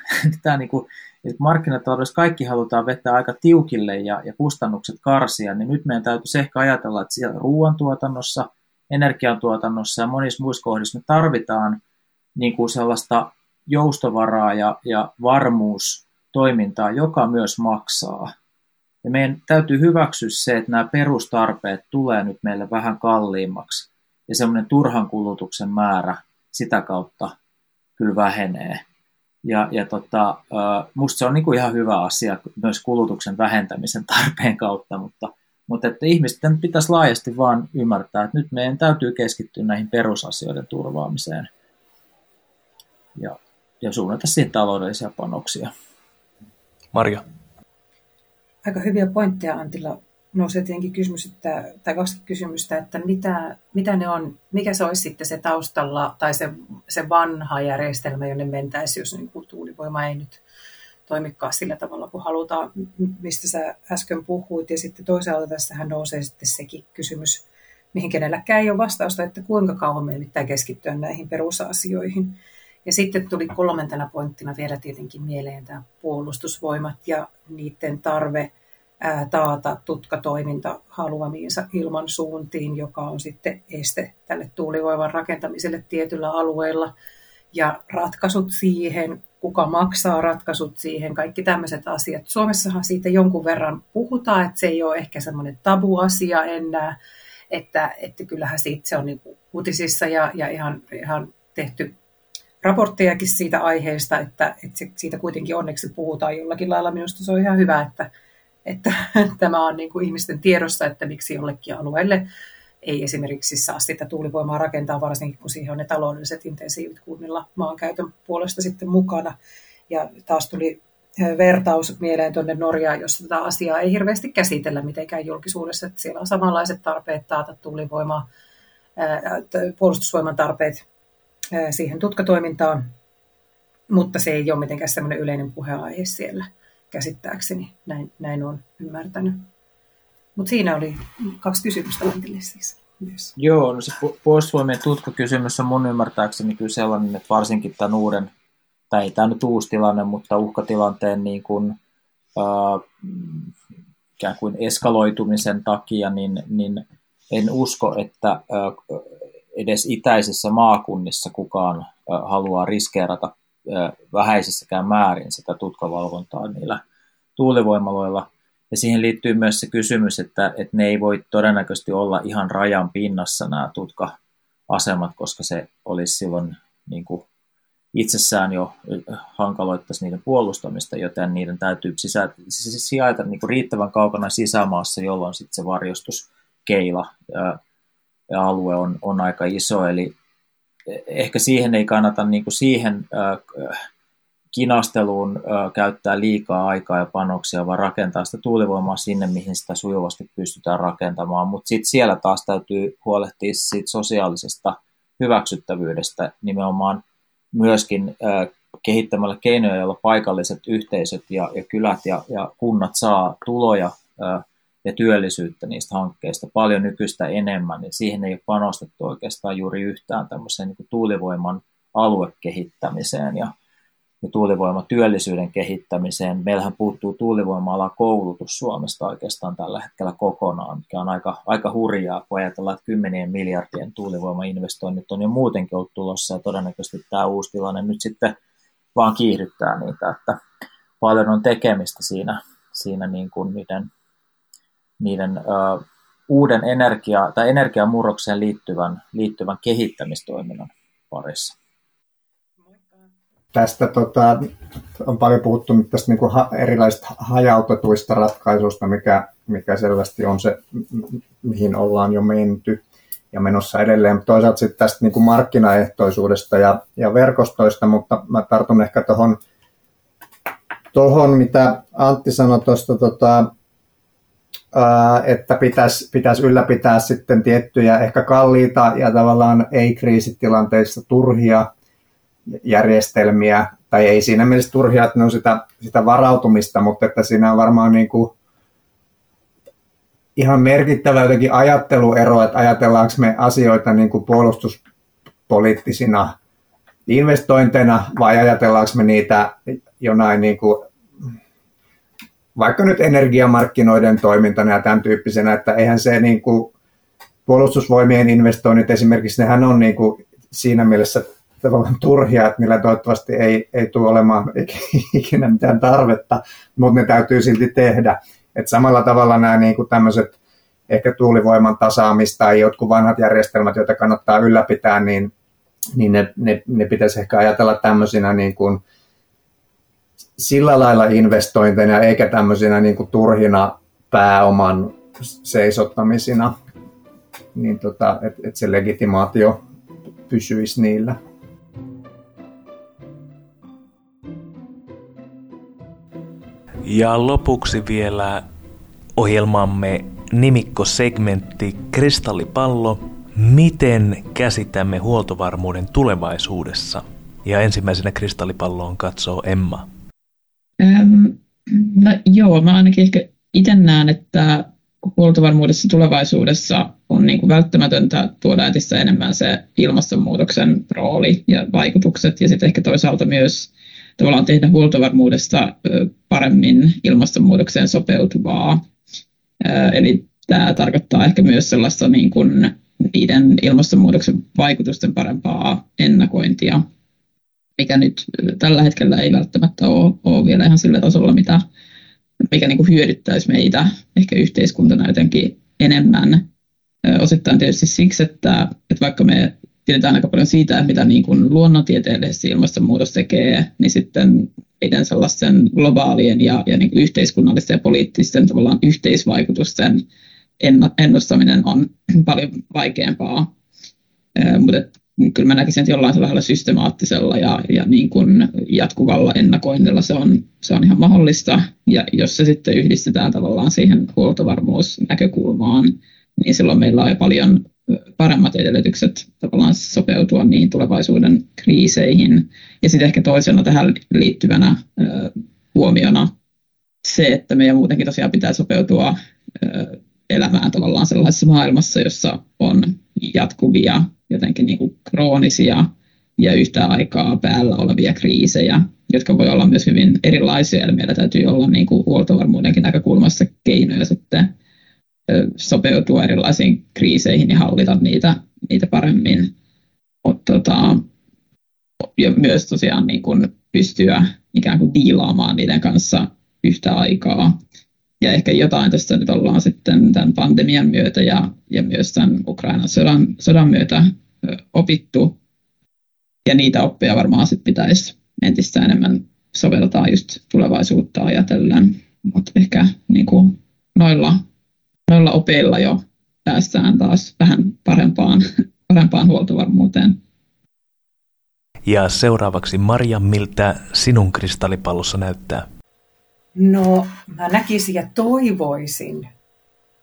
Tämä niin kuin, että markkinataloudessa kaikki halutaan vetää aika tiukille ja kustannukset karsia, niin nyt meidän täytyisi ehkä ajatella, että siellä ruoantuotannossa, energiantuotannossa ja monissa muissa kohdissa me tarvitaan niin kuin sellaista joustovaraa ja varmuus toimintaa, joka myös maksaa. Ja meidän täytyy hyväksyä se, että nämä perustarpeet tulee nyt meille vähän kalliimmaksi. Ja semmoinen turhan kulutuksen määrä sitä kautta kyllä vähenee. Ja musta se on niin kuin ihan hyvä asia myös kulutuksen vähentämisen tarpeen kautta, mutta että ihmisten pitäisi laajasti vaan ymmärtää, että nyt meidän täytyy keskittyä näihin perusasioiden turvaamiseen ja suunnata siihen taloudellisia panoksia. Maria. Aika hyviä pointteja, Antilla. Nousee tietenkin kysymys, tai kaksi kysymystä, että mitä ne on, mikä se olisi sitten se taustalla tai se vanha järjestelmä, jonne mentäisiin, jos niin kuin tuulivoima ei nyt toimikaan sillä tavalla, kun halutaan, mistä sä äsken puhuit. Ja sitten toisaalta tässähän nousee sitten sekin kysymys, mihin kenelläkään ei ole vastausta, että kuinka kauan meidän pitää keskittyä näihin perusasioihin. Ja sitten tuli kolmantena pointtina vielä tietenkin mieleen tämä puolustusvoimat ja niiden tarve taata tutkatoiminta haluamiinsa ilmansuuntiin, joka on sitten este tälle tuulivoiman rakentamiselle tietyllä alueella. Ja ratkaisut siihen, kuka maksaa ratkaisut siihen, kaikki tämmöiset asiat. Suomessahan siitä jonkun verran puhutaan, että se ei ole ehkä semmoinen tabuasia enää, että kyllähän siitä se on niin kuin uutisissa ja ihan tehty raporttejakin siitä aiheesta, että siitä kuitenkin onneksi puhutaan jollakin lailla. Minusta se on ihan hyvä, että tämä on niin kuin ihmisten tiedossa, että miksi jollekin alueelle ei esimerkiksi saa sitä tuulivoimaa rakentaa, varsinkin kun siihen on ne taloudelliset intensiivit kunnilla maankäytön puolesta sitten mukana. Ja taas tuli vertaus mieleen tuonne Norjaan, jossa tätä asiaa ei hirveästi käsitellä mitenkään julkisuudessa, että siellä on samanlaiset tarpeet taata tuulivoimaa, puolustusvoiman tarpeet siihen tutkatoimintaan, mutta se ei ole mitenkään semmoinen yleinen puheenaihe siellä käsittääkseni, näin olen ymmärtänyt. Mutta siinä oli kaksi kysymystä Antille siis myös. Joo, no se puolustusvoimien tutkakysymys on mun ymmärtääkseni kyllä sellainen, että varsinkin tämän uuden, tai ei tämä nyt uusi tilanne, mutta uhkatilanteen niin kuin, ikään kuin eskaloitumisen takia, niin en usko, että edes itäisissä maakunnissa kukaan haluaa riskeerata vähäisessäkään määrin sitä tutkavalvontaa niillä tuulivoimaloilla. Ja siihen liittyy myös se kysymys, että ne ei voi todennäköisesti olla ihan rajan pinnassa nämä tutka-asemat, koska se olisi silloin niin kuin itsessään jo hankaloittaisi niiden puolustamista, joten niiden täytyy sijaita niin kuin riittävän kaukana sisämaassa, jolloin sitten se varjostuskeila ja alue on aika iso, eli ehkä siihen ei kannata niin kuin siihen kinasteluun käyttää liikaa aikaa ja panoksia, vaan rakentaa sitä tuulivoimaa sinne, mihin sitä sujuvasti pystytään rakentamaan. Mutta sitten siellä taas täytyy huolehtia siitä sosiaalisesta hyväksyttävyydestä nimenomaan myöskin kehittämällä keinoja, joilla paikalliset yhteisöt ja kylät ja kunnat saa tuloja ja työllisyyttä niistä hankkeista paljon nykyistä enemmän, niin siihen ei ole panostettu oikeastaan juuri yhtään tämmöiseen niin kuin tuulivoiman aluekehittämiseen. Ja ja tuulivoimatyöllisyyden kehittämiseen. Meillähän puuttuu tuulivoima-alan koulutus Suomesta oikeastaan tällä hetkellä kokonaan, mikä on aika hurjaa, kun ajatellaan, että 10 miljardien tuulivoimainvestoinnit on jo muutenkin ollut tulossa, ja todennäköisesti tämä uusi tilanne nyt sitten vaan kiihdyttää niitä, että paljon on tekemistä siinä niin kuin niiden uuden energiamurrokseen liittyvän kehittämistoiminnan parissa. Tästä on paljon puhuttu nyt tästä niin kuin erilaisista hajautetuista ratkaisuista, mikä selvästi on se, mihin ollaan jo menty ja menossa edelleen. Toisaalta sitten tästä niin kuin markkinaehtoisuudesta ja verkostoista, mutta mä tartun ehkä tuohon, mitä Antti sanoi tuosta, että pitäisi ylläpitää sitten tiettyjä ehkä kalliita ja tavallaan ei-kriisitilanteissa turhia järjestelmiä, tai ei siinä mielessä turhia, että ne on sitä varautumista, mutta että siinä on varmaan niin kuin ihan merkittävä jotenkin ajatteluero, että ajatellaanko me asioita niin kuin puolustuspoliittisina investointeina, vai ajatellaanko me niitä jonain niin kuin vaikka nyt energiamarkkinoiden toimintana ja tämän tyyppisenä, että eihän se niin kuin puolustusvoimien investoinnit esimerkiksi, nehän on niin kuin siinä mielessä tavallaan turhia, että niillä toivottavasti ei tule olemaan ikinä mitään tarvetta, mutta ne täytyy silti tehdä. Et samalla tavalla nämä niin kuin tämmöiset ehkä tuulivoiman tasaamista tai jotkut vanhat järjestelmät, joita kannattaa ylläpitää, niin ne pitäisi ehkä ajatella tämmöisinä niin kuin sillä lailla investointeina eikä tämmöisinä niin kuin turhina pääoman seisottamisina, niin että se legitimaatio pysyisi niillä. Ja lopuksi vielä ohjelmamme nimikkosegmentti Kristallipallo. Miten käsitämme huoltovarmuuden tulevaisuudessa? Ja ensimmäisenä kristallipalloon katsoo Emma. Mä ainakin itse näen, että huoltovarmuudessa tulevaisuudessa on niin kuin välttämätöntä tuoda entistä enemmän se ilmastonmuutoksen rooli ja vaikutukset ja sitten ehkä toisaalta myös tavallaan tehdä huoltovarmuudesta paremmin ilmastonmuutokseen sopeutuvaa. Eli tämä tarkoittaa ehkä myös sellaista niin kuin niiden ilmastonmuutoksen vaikutusten parempaa ennakointia, mikä nyt tällä hetkellä ei välttämättä ole vielä ihan sillä tasolla, mikä niin kuin hyödyttäisi meitä ehkä yhteiskuntana jotenkin enemmän. Osittain tietysti siksi, että vaikka me tiedetään aika paljon siitä, mitä niin kuin luonnontieteellisesti ilmastonmuutos tekee, niin sitten meidän sellaisten globaalien ja niin kuin yhteiskunnallisten ja poliittisten tavallaan yhteisvaikutusten ennustaminen on paljon vaikeampaa. Mutta kyllä mä näkisin, että jollain sellaisella systemaattisella ja niin kuin jatkuvalla ennakoinnilla se on ihan mahdollista. Ja jos se sitten yhdistetään tavallaan siihen huoltovarmuusnäkökulmaan, niin silloin meillä on paljon paremmat edellytykset tavallaan sopeutua niihin tulevaisuuden kriiseihin. Ja sitten ehkä toisena tähän liittyvänä huomiona se, että meidän muutenkin tosiaan pitää sopeutua elämään tavallaan sellaisessa maailmassa, jossa on jatkuvia jotenkin niin kuin kroonisia ja yhtä aikaa päällä olevia kriisejä, jotka voi olla myös hyvin erilaisia. Eli meillä täytyy olla niin kuin huoltovarmuudenkin näkökulmassa keinoja sitten sopeutua erilaisiin kriiseihin ja hallita niitä paremmin. Ja myös tosiaan niin kuin pystyä ikään kuin diilaamaan niiden kanssa yhtä aikaa. Ja ehkä jotain tästä nyt ollaan sitten tämän pandemian myötä ja myös tämän Ukrainan sodan myötä opittu. Ja niitä oppeja varmaan sitten pitäisi entistä enemmän soveltaa just tulevaisuutta ajatellen. Mutta ehkä niin kuin noilla opeilla jo päästään taas vähän parempaan huoltovarmuuteen. Ja seuraavaksi Maria, miltä sinun kristallipallossa näyttää? No, mä näkisin ja toivoisin,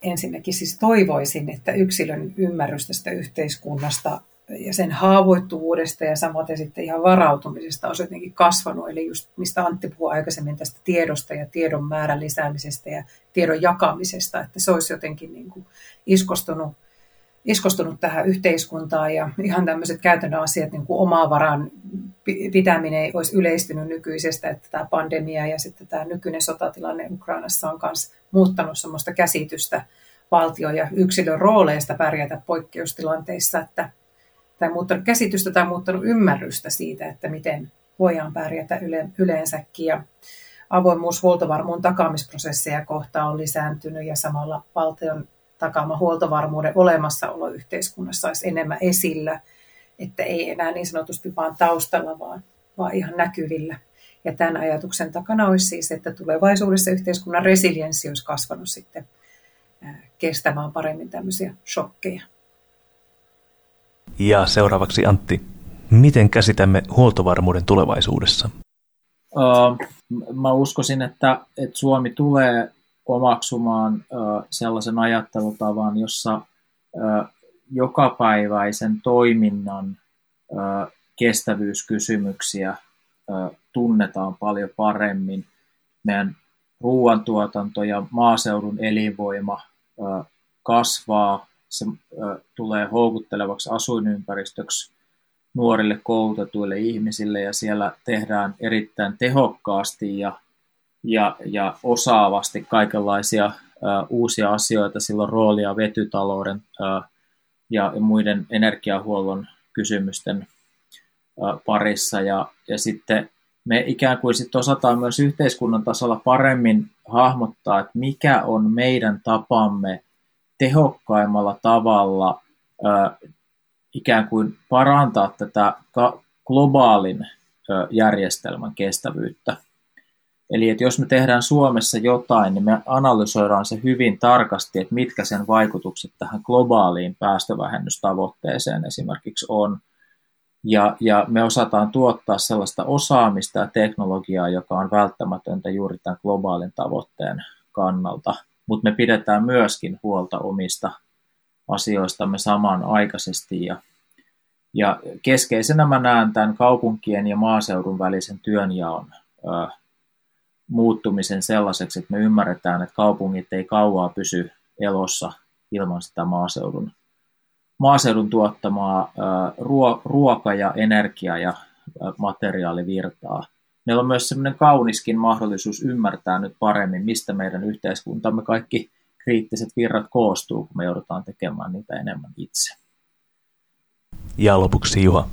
ensinnäkin siis toivoisin, että yksilön ymmärrys tästä yhteiskunnasta ja sen haavoittuvuudesta ja samoin sitten ihan varautumisesta on jotenkin kasvanut. Eli just mistä Antti puhui aikaisemmin tästä tiedosta ja tiedon määrän lisäämisestä ja tiedon jakamisesta, että se olisi jotenkin niin kuin iskostunut iskostunut tähän yhteiskuntaan ja ihan tämmöiset käytännön asiat, niin kuin omaa varan pitäminen olisi yleistynyt nykyisestä, että tämä pandemia ja sitten tämä nykyinen sotatilanne Ukrainassa on myös muuttanut semmoista käsitystä valtion ja yksilön rooleista pärjätä poikkeustilanteissa, että tai muuttanut käsitystä tai muuttanut ymmärrystä siitä, että miten voidaan pärjätä yleensäkin. Ja avoimuus huoltovarmuuden takaamisprosesseja kohtaan on lisääntynyt ja samalla valtion takaama huoltovarmuuden olemassaolo yhteiskunnassa olisi enemmän esillä, että ei enää niin sanotusti vaan taustalla, vaan ihan näkyvillä. Ja tämän ajatuksen takana olisi siis, että tulevaisuudessa yhteiskunnan resilienssi olisi kasvanut sitten kestämään paremmin tämmöisiä shokkeja. Ja seuraavaksi Antti, miten käsitämme huoltovarmuuden tulevaisuudessa? Mä uskoisin, että Suomi tulee omaksumaan sellaisen ajattelutavan, jossa jokapäiväisen toiminnan kestävyyskysymyksiä tunnetaan paljon paremmin. Meidän ruoantuotanto ja maaseudun elinvoima kasvaa, se tulee houkuttelevaksi asuinympäristöksi nuorille koulutetuille ihmisille ja siellä tehdään erittäin tehokkaasti ja osaavasti kaikenlaisia uusia asioita. Sillä on roolia vetytalouden ja muiden energiahuollon kysymysten parissa. Ja sitten me ikään kuin sit osataan myös yhteiskunnan tasolla paremmin hahmottaa, että mikä on meidän tapamme tehokkaimmalla tavalla ikään kuin parantaa tätä globaalin järjestelmän kestävyyttä. Eli että jos me tehdään Suomessa jotain, niin me analysoidaan se hyvin tarkasti, että mitkä sen vaikutukset tähän globaaliin päästövähennystavoitteeseen esimerkiksi on. Ja me osataan tuottaa sellaista osaamista ja teknologiaa, joka on välttämätöntä juuri tämän globaalin tavoitteen kannalta. Mutta me pidetään myöskin huolta omista asioistamme samanaikaisesti. Ja keskeisenä mä näen tämän kaupunkien ja maaseudun välisen työnjaon muuttumisen sellaiseksi, että me ymmärretään, että kaupungit ei kauaa pysy elossa ilman sitä maaseudun tuottamaa ruoka- ja energia- ja materiaalivirtaa. Meillä on myös semmoinen kauniskin mahdollisuus ymmärtää nyt paremmin, mistä meidän yhteiskuntamme kaikki kriittiset virrat koostuu, kun me joudutaan tekemään niitä enemmän itse. Ja lopuksi Juha.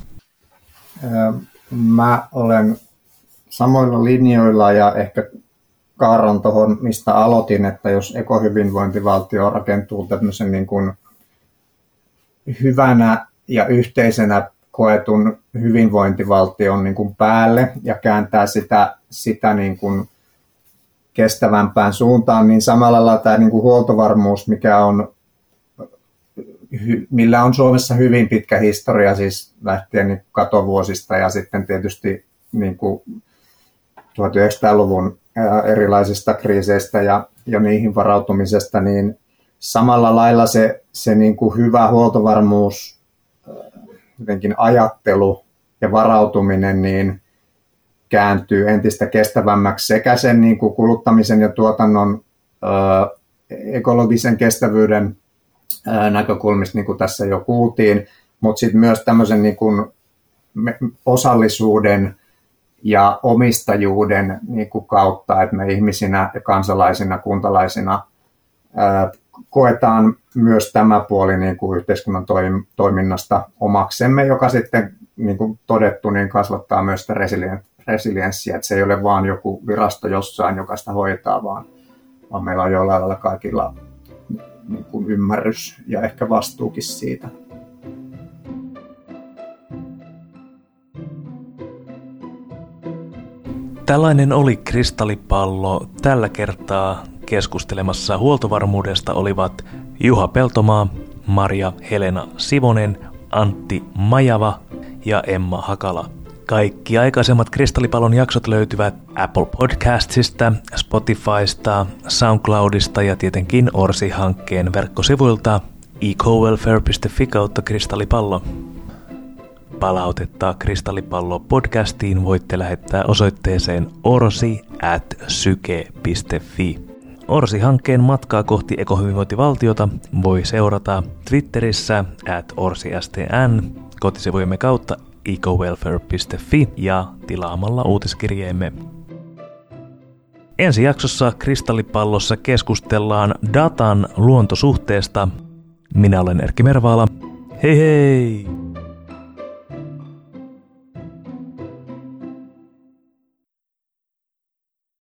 Mä olen samoilla linjoilla ja ehkä kaaran tuohon, mistä aloitin, että jos ekohyvinvointivaltio rakentuu tämmöisen niin kuin hyvänä ja yhteisenä koetun hyvinvointivaltion niin kuin päälle ja kääntää sitä niin kuin kestävämpään suuntaan, niin samalla lailla tämä niin kuin huoltovarmuus, millä on Suomessa hyvin pitkä historia, siis lähtien niin katovuosista ja sitten tietysti niin kuin 1900-luvun erilaisista kriiseistä ja niihin varautumisesta, niin samalla lailla se niin kuin hyvä huoltovarmuus, jotenkin ajattelu ja varautuminen, niin kääntyy entistä kestävämmäksi sekä sen niin kuin kuluttamisen ja tuotannon ekologisen kestävyyden näkökulmista, niin kuin tässä jo kuultiin, mutta sitten myös tämmöisen niin kuin osallisuuden ja omistajuuden niin kuin kautta, että me ihmisinä ja kansalaisina, kuntalaisina koetaan myös tämä puoli niin kuin yhteiskunnan toiminnasta omaksemme, joka sitten niin kuin todettu, niin kasvattaa myös sitä resilienssiä, että se ei ole vaan joku virasto jossain, joka sitä hoitaa, vaan meillä on jollain lailla kaikilla niin kuin ymmärrys ja ehkä vastuukin siitä. Tällainen oli Kristallipallo. Tällä kertaa keskustelemassa huoltovarmuudesta olivat Juha Peltomaa, Maria-Helena Sivonen, Antti Majava ja Emma Hakala. Kaikki aikaisemmat Kristallipallon jaksot löytyvät Apple Podcastsista, Spotifysta, SoundCloudista ja tietenkin Orsi-hankkeen verkkosivuilta eco-welfare.fi kautta Kristallipallo. Palautetta Kristallipallo-podcastiin voitte lähettää osoitteeseen orsi@syke.fi. Orsi-hankkeen matkaa kohti ekohyvinvointivaltiota voi seurata Twitterissä @orsistn, kotisivujemme kautta eco-welfare.fi ja tilaamalla uutiskirjeemme. Ensi jaksossa Kristallipallossa keskustellaan datan luontosuhteesta. Minä olen Erkki Mervaala. Hei hei!